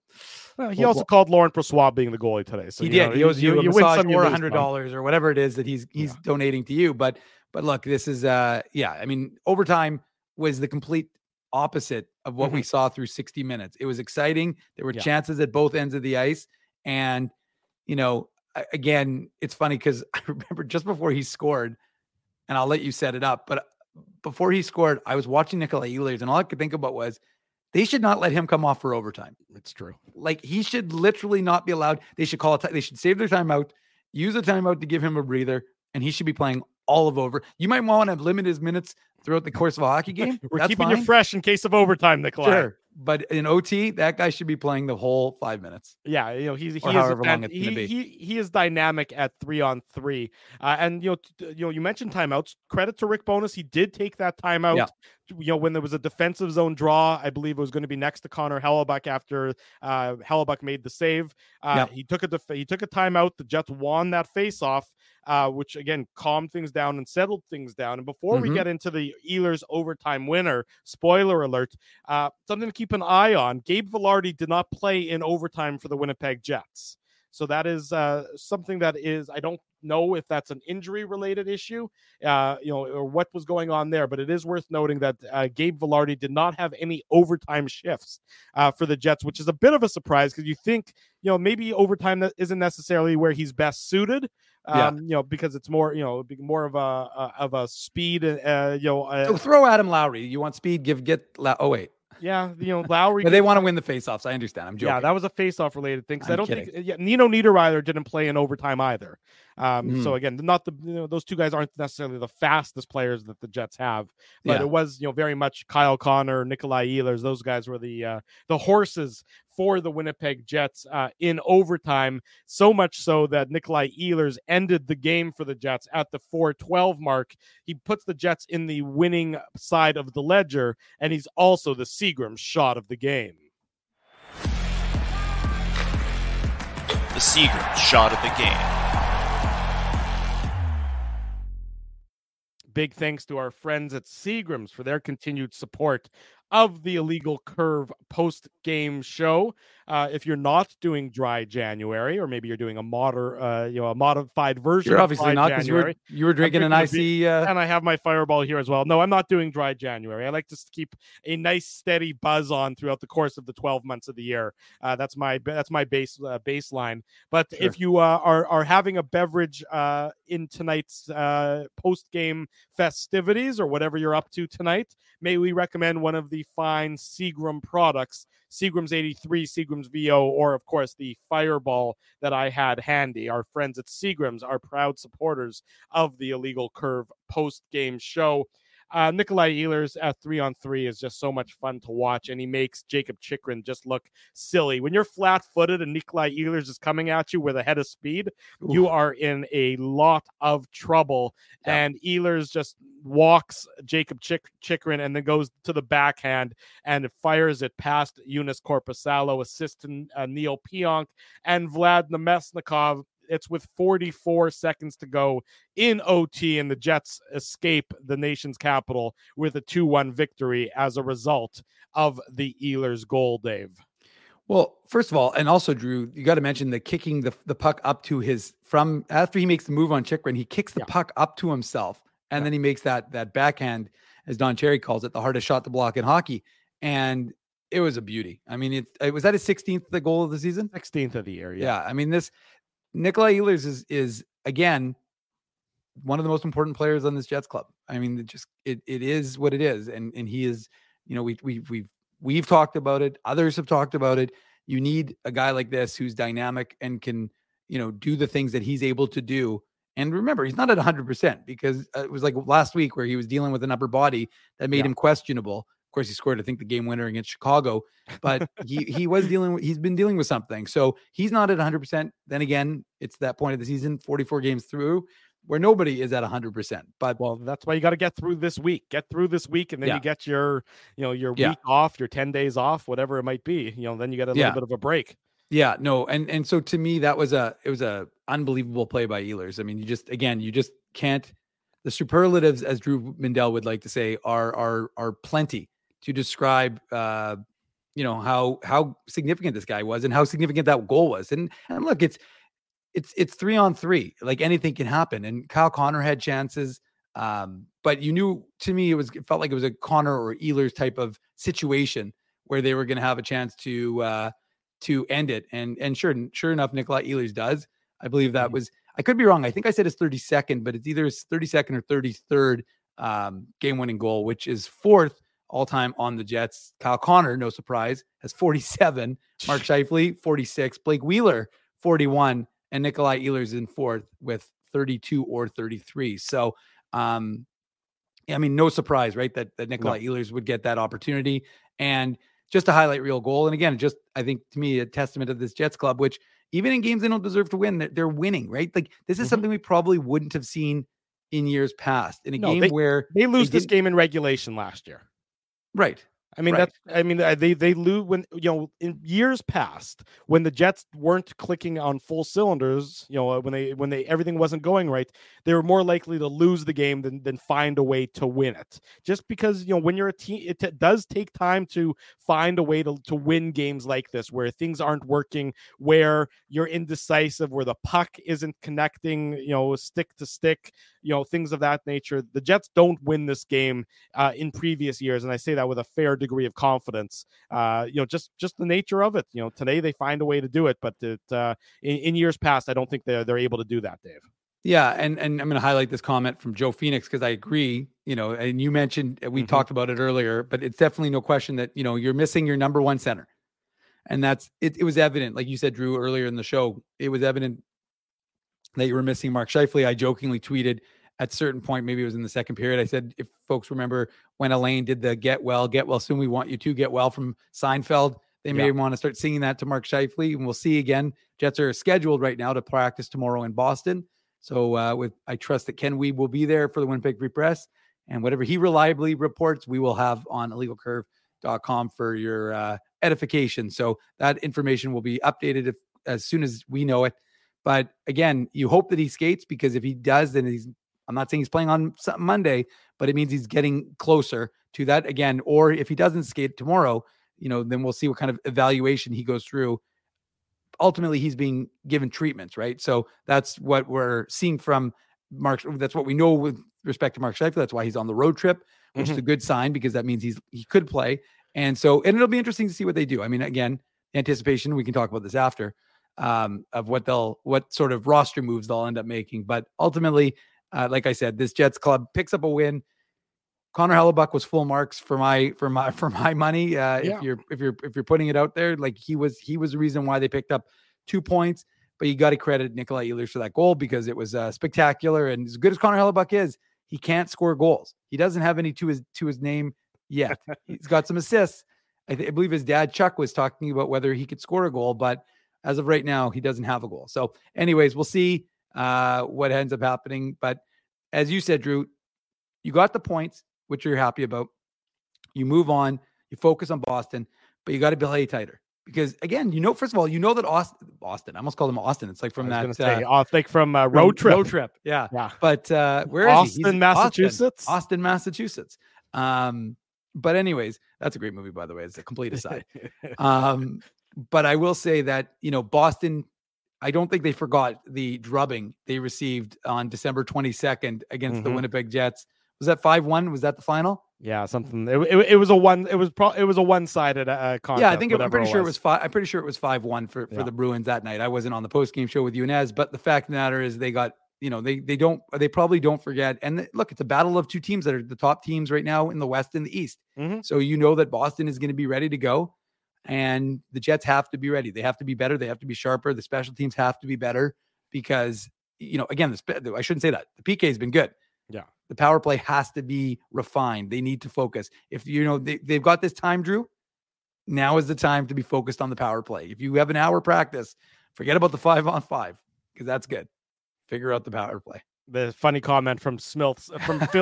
he also called Lauren Persois being the goalie today. So he did. He owes you a massage or $100 or whatever it is that he's donating to you. But look, this is I mean, overtime was the complete opposite of what we saw through 60 minutes. It was exciting. There were chances at both ends of the ice, and again, it's funny because I remember just before he scored, and I'll let you set it up, but before he scored, I was watching Nikolaj Ehlers, and all I could think about was they should not let him come off for overtime. It's true. Like, he should literally not be allowed. They should call it. They should save their timeout, use the timeout to give him a breather, and he should be playing all of over. You might want to limit his minutes throughout the course of a hockey game. We're That's keeping fine. You fresh in case of overtime, Nikolaj. Sure. But in OT, that guy should be playing the whole 5 minutes. Yeah, you know, he is dynamic at 3-on-3, and you mentioned timeouts. Credit to Rick Bowness, he did take that timeout. Yeah. You know, when there was a defensive zone draw, I believe it was going to be next to Connor Hellebuyck after Hellebuyck made the save. He took a timeout. The Jets won that faceoff, which again calmed things down and settled things down. And before we get into the Ehlers overtime winner, spoiler alert, something to keep an eye on. Gabe Vilardi did not play in overtime for the Winnipeg Jets. So that is something that is, I don't know if that's an injury related issue, or what was going on there, but it is worth noting that Gabe Vilardi did not have any overtime shifts for the Jets, which is a bit of a surprise because you think, maybe overtime that isn't necessarily where he's best suited. Because it's more, more of a speed, so throw Adam Lowry. You want speed, Lowry. But they want to win the faceoffs. I understand. I'm joking. Yeah, that was a faceoff related thing. I don't think Nino Niederreiter didn't play in overtime either. So again, not the those two guys aren't necessarily the fastest players that the Jets have, but it was very much Kyle Connor, Nikolaj Ehlers. Those guys were the horses for the Winnipeg Jets in overtime. So much so that Nikolaj Ehlers ended the game for the Jets at the 4:12 mark. He puts the Jets in the winning side of the ledger, and he's also the Seagram's shot of the game. The Seagram's shot of the game. Big thanks to our friends at Seagram's for their continued support of the Illegal Curve post-game show. If you're not doing dry January, or maybe you're doing a modified version, you're obviously not, because you were drinking an icy. And I have my Fireball here as well. No, I'm not doing dry January. I like to keep a nice steady buzz on throughout the course of the 12 months of the year. That's my baseline. But if you are having a beverage in tonight's post-game festivities or whatever you're up to tonight, may we recommend one of the fine Seagram products, Seagram's 83, Seagram's VO, or of course the Fireball that I had handy. Our friends at Seagram's are proud supporters of the Illegal Curve post-game show. Nikolaj Ehlers at 3-on-3 is just so much fun to watch, and he makes Jakob Chychrun just look silly. When you're flat-footed and Nikolaj Ehlers is coming at you with a head of speed, you are in a lot of trouble. Yeah. And Ehlers just walks Jakob Chychrun and then goes to the backhand and fires it past Yunus Korpisalo, assistant Neil Pionk, and Vlad Namestnikov. It's with 44 seconds to go in OT, and the Jets escape the nation's capital with a 2-1 victory as a result of the Ehlers goal, Dave. Well, first of all, and also, Drew, you got to mention the kicking the puck up to his from after he makes the move on Chychrun, he kicks the puck up to himself, and then he makes that backhand, as Don Cherry calls it, the hardest shot to block in hockey. And it was a beauty. I mean, it was that his 16th the goal of the season? 16th of the year, yeah. I mean, this Nikolaj Ehlers is again one of the most important players on this Jets club. I mean, it is what it is, and he is, you know, we've talked about it. Others have talked about it. You need a guy like this who's dynamic and can, you know, do the things that he's able to do. And remember, he's not at 100% because it was like last week where he was dealing with an upper body that made him questionable. Of course, he scored, I think, the game winner against Chicago, but he's been dealing with something. So he's not at 100%. Then again, it's that point of the season, 44 games through, where nobody is at 100%, but well, that's why you got to get through this week. And then you get your week off, your 10 days off, whatever it might be, you know, then you get a little bit of a break. Yeah, no. And so to me, it was a unbelievable play by Ehlers. I mean, you just can't, the superlatives, as Drew Mindell would like to say, are plenty to describe, you know, how significant this guy was and how significant that goal was. And look, it's 3-on-3, like anything can happen. And Kyle Connor had chances. But you knew, to me, it felt like it was a Connor or Ehlers type of situation where they were going to have a chance to end it. And sure enough, Nikolaj Ehlers does. I believe that was, I could be wrong. I think I said it's 32nd, but it's either his 32nd or 33rd game winning goal, which is fourth all time on the Jets. Kyle Connor, no surprise, has 47. Mark Scheifele, 46. Blake Wheeler, 41. And Nikolaj Ehlers in fourth with 32 or 33. So, I mean, no surprise, right? That Nikolaj Ehlers would get that opportunity. And just a highlight reel goal. And again, just, I think, to me, a testament of this Jets club, which even in games they don't deserve to win, they're winning, right? Like, this is something we probably wouldn't have seen in years past in a game where they lose this game in regulation last year. Right. I mean, they lose when, you know, in years past when the Jets weren't clicking on full cylinders, you know, when everything wasn't going right, they were more likely to lose the game than find a way to win it. Just because, you know, when you're a team, it does take time to find a way to win games like this, where things aren't working, where you're indecisive, where the puck isn't connecting, you know, stick to stick, you know, things of that nature. The Jets don't win this game in previous years. And I say that with a fair degree of confidence, you know, just the nature of it. You know, today they find a way to do it, but in years past, I don't think they're able to do that, Dave. Yeah, and I'm going to highlight this comment from Joe Phoenix because I agree. You know, and you mentioned we talked about it earlier, but it's definitely no question that, you know, you're missing your number one center, and that's it. It was evident, like you said, Drew, earlier in the show, it was evident that you were missing Mark Scheifele. I jokingly tweeted at a certain point, maybe it was in the second period, I said, if folks remember when Elaine did the get well, soon we want you to get well from Seinfeld, they may want to start singing that to Mark Scheifele. And we'll see again. Jets are scheduled right now to practice tomorrow in Boston. So I trust that Ken Weeb will be there for the Winnipeg Free Press. And whatever he reliably reports, we will have on illegalcurve.com for your edification. So that information will be updated as soon as we know it. But again, you hope that he skates, because if he does, then I'm not saying he's playing on Monday, but it means he's getting closer to that again. Or if he doesn't skate tomorrow, you know, then we'll see what kind of evaluation he goes through. Ultimately, he's being given treatments, right? So that's what we're seeing from Mark. That's what we know with respect to Mark Scheifele. That's why he's on the road trip, which is a good sign, because that means he could play. And so, and it'll be interesting to see what they do. I mean, again, anticipation, we can talk about this after, of what sort of roster moves they'll end up making. But ultimately, like I said, this Jets club picks up a win. Connor Hellebuyck was full marks for my money. If you're putting it out there, like he was the reason why they picked up 2 points. But you got to credit Nikolaj Ehlers for that goal, because it was spectacular. And as good as Connor Hellebuyck is, he can't score goals. He doesn't have any to his name yet. He's got some assists. I believe his dad Chuck was talking about whether he could score a goal, but as of right now, he doesn't have a goal. So, anyways, we'll see what ends up happening. But as you said, Drew, you got the points, which you're happy about. You move on, you focus on Boston, but you got to play tighter, Because again, you know, first of all, you know that Austin, I almost called him Austin. It's like from that, say, like from Road Trip. Yeah. Yeah. But where is he? He's Massachusetts. Austin, Massachusetts. But anyways, that's a great movie, by the way. It's a complete aside. But I will say that, you know, Boston, I don't think they forgot the drubbing they received on December 22nd against the Winnipeg Jets. Was that 5-1? Was that the final? Yeah, something. It was a one. It was a one-sided contest. Yeah, I think I'm pretty sure it was five. I'm pretty sure it was 5-1 for the Bruins that night. I wasn't on the post-game show with you and Ez, but the fact of the matter is they got, you know, they probably don't forget. And look, it's a battle of two teams that are the top teams right now in the West and the East. Mm-hmm. So you know that Boston is going to be ready to go, and the Jets have to be ready. They have to be better. They have to be sharper. The special teams have to be better because, you know, again, I shouldn't say that. The PK has been good. Yeah. The power play has to be refined. They need to focus. If you know they've got this time, Drew, now is the time to be focused on the power play. If you have an hour practice, forget about the 5-on-5 because that's good. Figure out the power play. The funny comment from Phil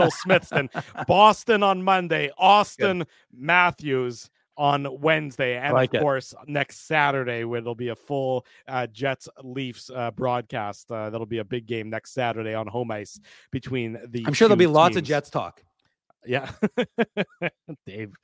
Smithson: Boston on Monday, Austin Matthews on Wednesday, and like of course next Saturday, where there'll be a full Jets Leafs broadcast. That'll be a big game next Saturday on home ice between the. I'm sure there'll be lots of Jets talk. Yeah, Dave.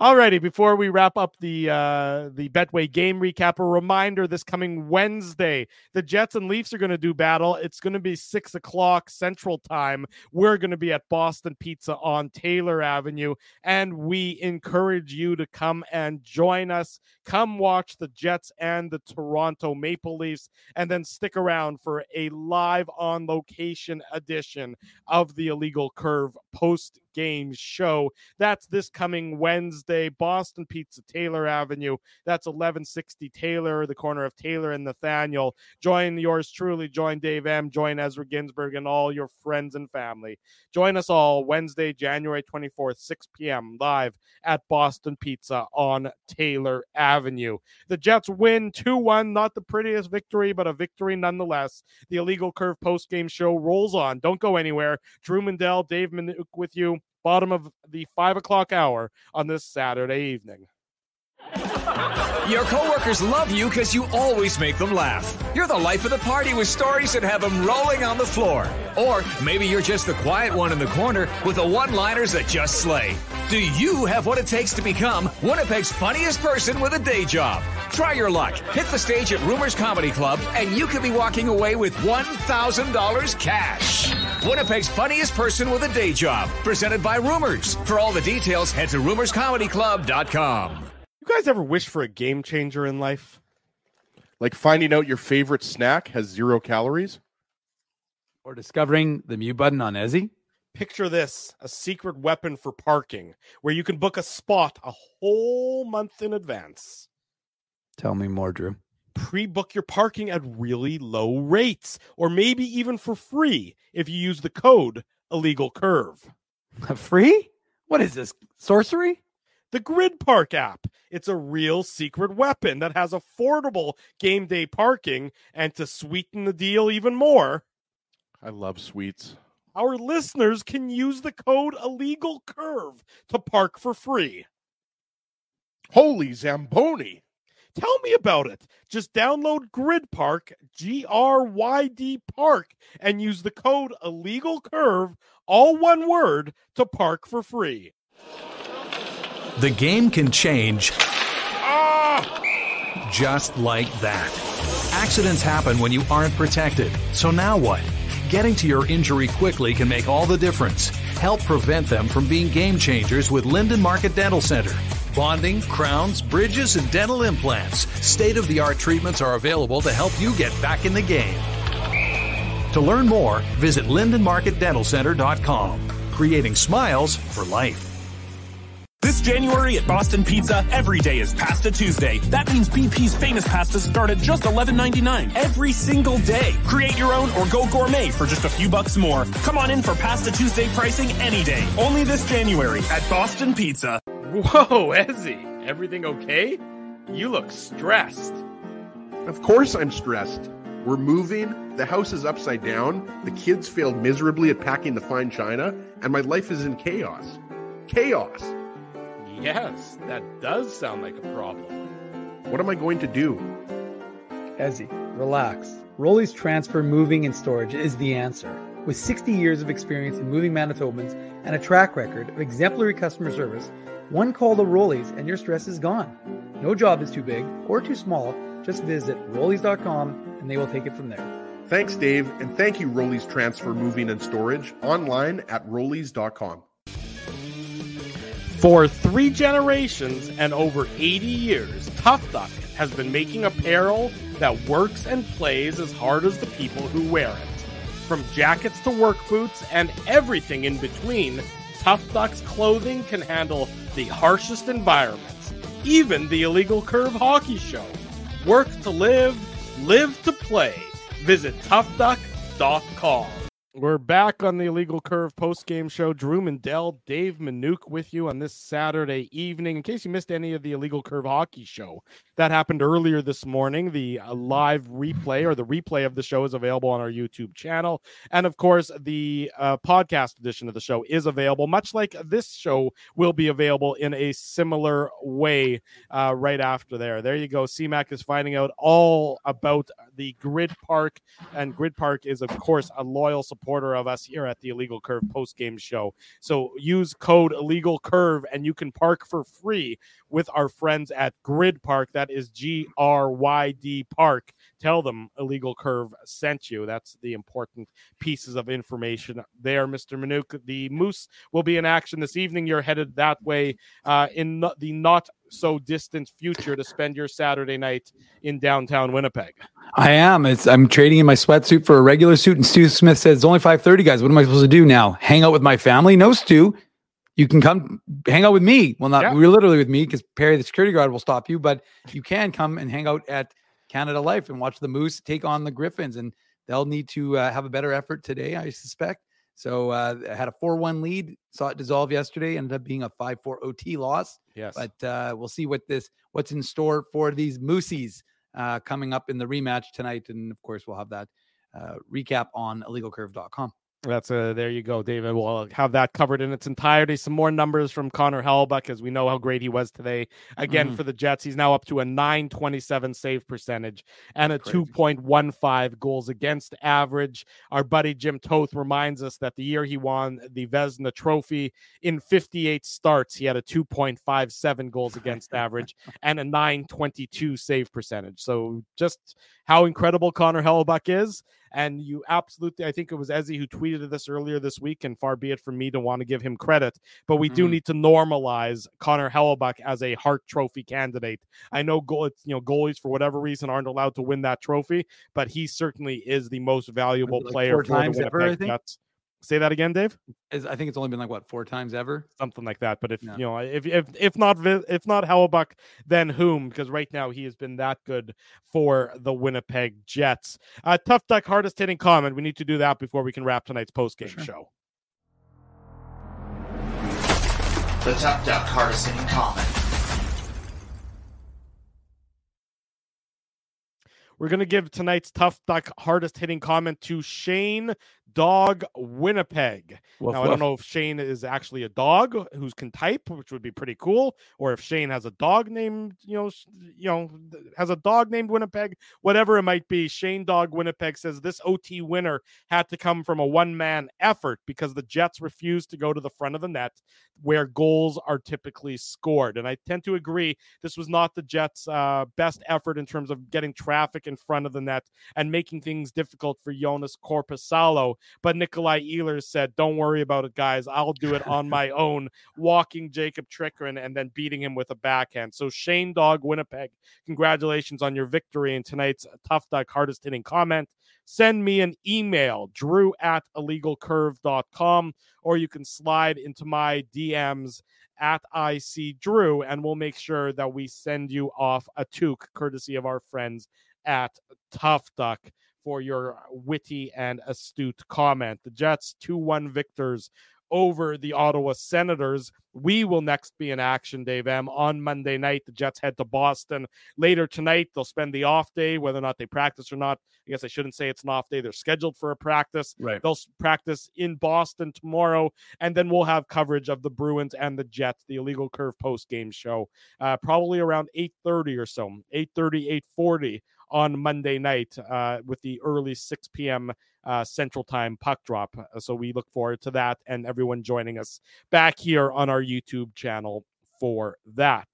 Alrighty, before we wrap up the Betway game recap, a reminder: this coming Wednesday, the Jets and Leafs are going to do battle. It's going to be 6:00 Central Time. We're going to be at Boston Pizza on Taylor Avenue, and we encourage you to come and join us. Come watch the Jets and the Toronto Maple Leafs, and then stick around for a live on location edition of the Illegal Curve post-game show. That's this coming Wednesday, Boston Pizza, Taylor Avenue. That's 1160 Taylor, the corner of Taylor and Nathaniel. Join yours truly. Join Dave M. Join Ezra Ginsberg and all your friends and family. Join us all Wednesday, January 24th, 6 p.m. live at Boston Pizza on Taylor Avenue. The Jets win 2-1. Not the prettiest victory, but a victory nonetheless. The Illegal Curve post-game show rolls on. Don't go anywhere. Drew Mindell, Dave Minuk with you. Bottom of the 5:00 hour on this Saturday evening. Your coworkers love you because you always make them laugh. You're the life of the party with stories that have them rolling on the floor. Or maybe you're just the quiet one in the corner with the one-liners that just slay. Do you have what it takes to become Winnipeg's funniest person with a day job? Try your luck. Hit the stage at Rumors Comedy Club and you could be walking away with $1,000 cash. Winnipeg's funniest person with a day job. Presented by Rumors. For all the details, head to rumorscomedyclub.com. You guys ever wish for a game changer in life? Like finding out your favorite snack has 0 calories? Or discovering the mute button on Ezzy? Picture this, a secret weapon for parking, where you can book a spot a whole month in advance. Tell me more, Drew. Pre-book your parking at really low rates, or maybe even for free if you use the code IllegalCurve. Free? What is this, sorcery? The Grid Park app. It's a real secret weapon that has affordable game day parking. And to sweeten the deal even more, I love sweets. Our listeners can use the code IllegalCurve to park for free. Holy Zamboni. Tell me about it. Just download Grid Park, G-R-Y-D Park, and use the code IllegalCurve, all one word, to park for free. The game can change just like that. Accidents happen when you aren't protected. So now what? Getting to your injury quickly can make all the difference. Help prevent them from being game changers with Linden Market Dental Center. Bonding, crowns, bridges, and dental implants. State-of-the-art treatments are available to help you get back in the game. To learn more, visit lindenmarketdentalcenter.com. Creating smiles for life. This January at Boston Pizza, every day is Pasta Tuesday. That means BP's famous pastas start at just $11.99 every single day. Create your own or go gourmet for just a few bucks more. Come on in for Pasta Tuesday pricing any day. Only this January at Boston Pizza. Whoa, Ezzy, everything okay? You look stressed. Of course I'm stressed. We're moving, the house is upside down, the kids failed miserably at packing the fine china, and my life is in chaos. Chaos. Yes, that does sound like a problem. What am I going to do? Ezzy, relax. Rollies Transfer Moving and Storage is the answer. With 60 years of experience in moving Manitobans and a track record of exemplary customer service, one call to Rollies and your stress is gone. No job is too big or too small. Just visit Rollies.com and they will take it from there. Thanks, Dave, and thank you, Rollies Transfer Moving and Storage, online at Rollies.com. For three generations and over 80 years, Tough Duck has been making apparel that works and plays as hard as the people who wear it. From jackets to work boots and everything in between, Tough Duck's clothing can handle the harshest environments, even the Illegal Curve Hockey Show. Work to live, live to play. Visit toughduck.com. We're back on the Illegal Curve post-game show. Drew Mindell, Dave Minuk with you on this Saturday evening. In case you missed any of the Illegal Curve Hockey Show, that happened earlier this morning. The live replay or the replay of the show is available on our YouTube channel. And, of course, the podcast edition of the show is available, much like this show will be available in a similar way right after there. There you go. CMAC is finding out all about the Grid Park. And Grid Park is, of course, a loyal supporter of us here at the Illegal Curve post-game show. So use code Illegal Curve and you can park for free with our friends at Grid Park. That is G-R-Y-D Park. Tell them Illegal Curve sent you. That's the important pieces of information there, Mr. Minuk. The Moose will be in action this evening. You're headed that way in the not-so-distant future to spend your Saturday night in downtown Winnipeg. I am. I'm trading in my sweatsuit for a regular suit, and Stu Smith says, it's only 5:30, guys. What am I supposed to do now? Hang out with my family? No, Stu. You can come hang out with me. Well, not literally with me, because Perry, the security guard, will stop you, but you can come and hang out at Canada Life and watch the Moose take on the Griffins, and they'll need to have a better effort today, I suspect. So I had a 4-1 lead, saw it dissolve yesterday, ended up being a 5-4 OT loss. Yes. But we'll see what's in store for these Moosies coming up in the rematch tonight. And, of course, we'll have that recap on illegalcurve.com. That's there you go, David. We'll have that covered in its entirety. Some more numbers from Connor Hellebuyck, as we know how great he was today. Again, for the Jets, he's now up to a .927 save percentage and a 2.15 goals against average. Our buddy Jim Toth reminds us that the year he won the Vezina Trophy in 58 starts, he had a 2.57 goals against average and a .922 save percentage. So just how incredible Connor Hellebuyck is. And you absolutely, I think it was Ezzy who tweeted this earlier this week, and far be it from me to want to give him credit, but we do need to normalize Connor Hellebuyck as a Hart Trophy candidate. I know goalies, for whatever reason, aren't allowed to win that trophy, but he certainly is the most valuable player for the Winnipeg Jets. Say that again, Dave. I think it's only been four times ever, something like that. But if not Hellebuyck, then whom? Because right now he has been that good for the Winnipeg Jets. Tough Duck, hardest hitting comment. We need to do that before we can wrap tonight's post game show. The Tough Duck, hardest hitting comment. We're going to give tonight's Tough Duck hardest hitting comment to Shane Dog Winnipeg. Now, I don't know if Shane is actually a dog who can type, which would be pretty cool, or if Shane has a dog named, has a dog named Winnipeg, whatever it might be. Shane Dog Winnipeg says this OT winner had to come from a one-man effort because the Jets refused to go to the front of the net where goals are typically scored. And I tend to agree, this was not the Jets' best effort in terms of getting traffic in front of the net and making things difficult for Yunus Korpisalo. But Nikolaj Ehlers said, don't worry about it, guys. I'll do it on my own, walking Jakob Chychrun and then beating him with a backhand. So Shane Dog Winnipeg, congratulations on your victory in tonight's Tough Duck hardest hitting comment. Send me an email, drew@illegalcurve.com, or you can slide into my DMs at ICDrew, and we'll make sure that we send you off a toque, courtesy of our friends at Tough Duck, for your witty and astute comment. The Jets 2-1 victors over the Ottawa Senators. We will next be in action, Dave M. On Monday night, the Jets head to Boston. Later tonight, they'll spend the off day, whether or not they practice or not. I guess I shouldn't say it's an off day. They're scheduled for a practice. Right. They'll practice in Boston tomorrow, and then we'll have coverage of the Bruins and the Jets, the Illegal Curve post-game show, probably around 8:30 or so, 8:30, 8:40 on Monday night with the early 6 p.m. Central Time puck drop. So we look forward to that and everyone joining us back here on our YouTube channel for that.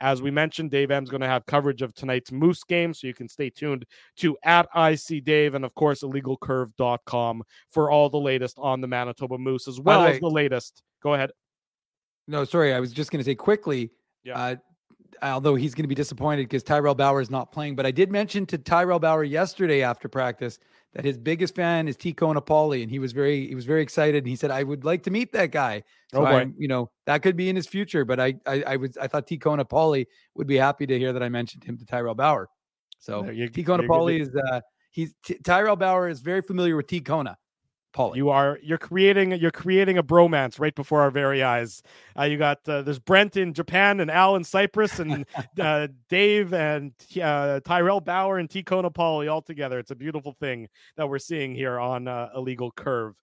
As we mentioned, Dave M's going to have coverage of tonight's Moose game, so you can stay tuned to @ICDave and, of course, illegalcurve.com for all the latest on the Manitoba Moose as well as the latest. Go ahead. No, sorry. I was just going to say quickly, although he's going to be disappointed because Tyrell Bauer is not playing, but I did mention to Tyrell Bauer yesterday after practice that his biggest fan is Tico Napoli, and he was very excited, and he said, "I would like to meet that guy." So that could be in his future, but I thought Tico Napoli would be happy to hear that I mentioned him to Tyrell Bauer. So Tico Napoli is Tyrell Bauer is very familiar with Tico Napoli. You're creating a bromance right before our very eyes. You got there's Brent in Japan and Al in Cyprus and Dave and Tyrell Bauer and Tico Napoli all together. It's a beautiful thing that we're seeing here on Illegal Curve.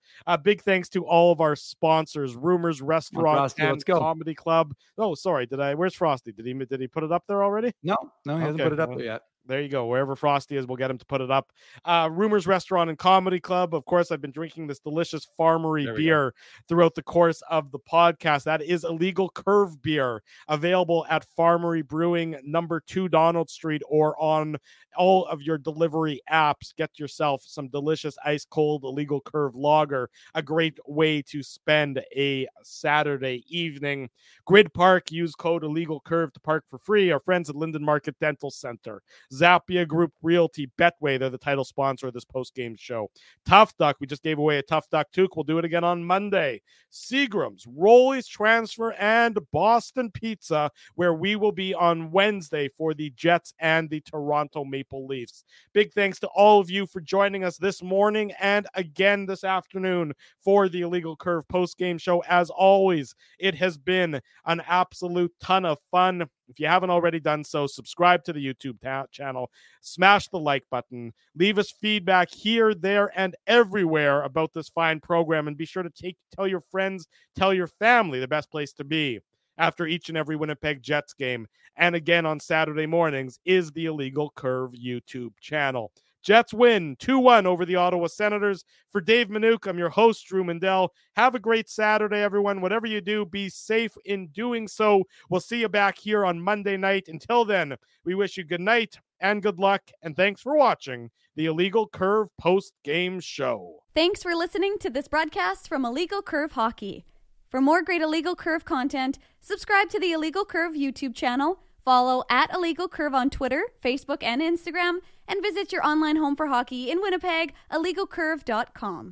Big thanks to all of our sponsors: Rumors Restaurant and Comedy Club. Oh, sorry, did I? Where's Frosty? Did he put it up there already? No, he hasn't put it up there yet. There you go. Wherever Frosty is, we'll get him to put it up. Rumors Restaurant and Comedy Club. Of course, I've been drinking this delicious Farmery beer throughout the course of the podcast. That is Illegal Curve beer, available at Farmery Brewing, number 2 Donald Street, or on all of your delivery apps. Get yourself some delicious ice cold Illegal Curve lager. A great way to spend a Saturday evening. Grid Park. Use code Illegal Curve to park for free. Our friends at Linden Market Dental Center. Zappia Group Realty, Betway, they're the title sponsor of this post-game show. Tough Duck, we just gave away a Tough Duck toque. We'll do it again on Monday. Seagram's, Rollies Transfer, and Boston Pizza, where we will be on Wednesday for the Jets and the Toronto Maple Leafs. Big thanks to all of you for joining us this morning and again this afternoon for the Illegal Curve post-game show. As always, it has been an absolute ton of fun. If you haven't already done so, subscribe to the YouTube channel, smash the like button, leave us feedback here, there, and everywhere about this fine program, and be sure to tell your friends, tell your family the best place to be after each and every Winnipeg Jets game, and again on Saturday mornings, is the Illegal Curve YouTube channel. Jets win 2-1 over the Ottawa Senators. For Dave Minuk, I'm your host, Drew Mindell. Have a great Saturday, everyone. Whatever you do, be safe in doing so. We'll see you back here on Monday night. Until then, we wish you good night and good luck, and thanks for watching the Illegal Curve post-game show. Thanks for listening to this broadcast from Illegal Curve Hockey. For more great Illegal Curve content, subscribe to the Illegal Curve YouTube channel, follow @IllegalCurve on Twitter, Facebook, and Instagram, and visit your online home for hockey in Winnipeg, illegalcurve.com.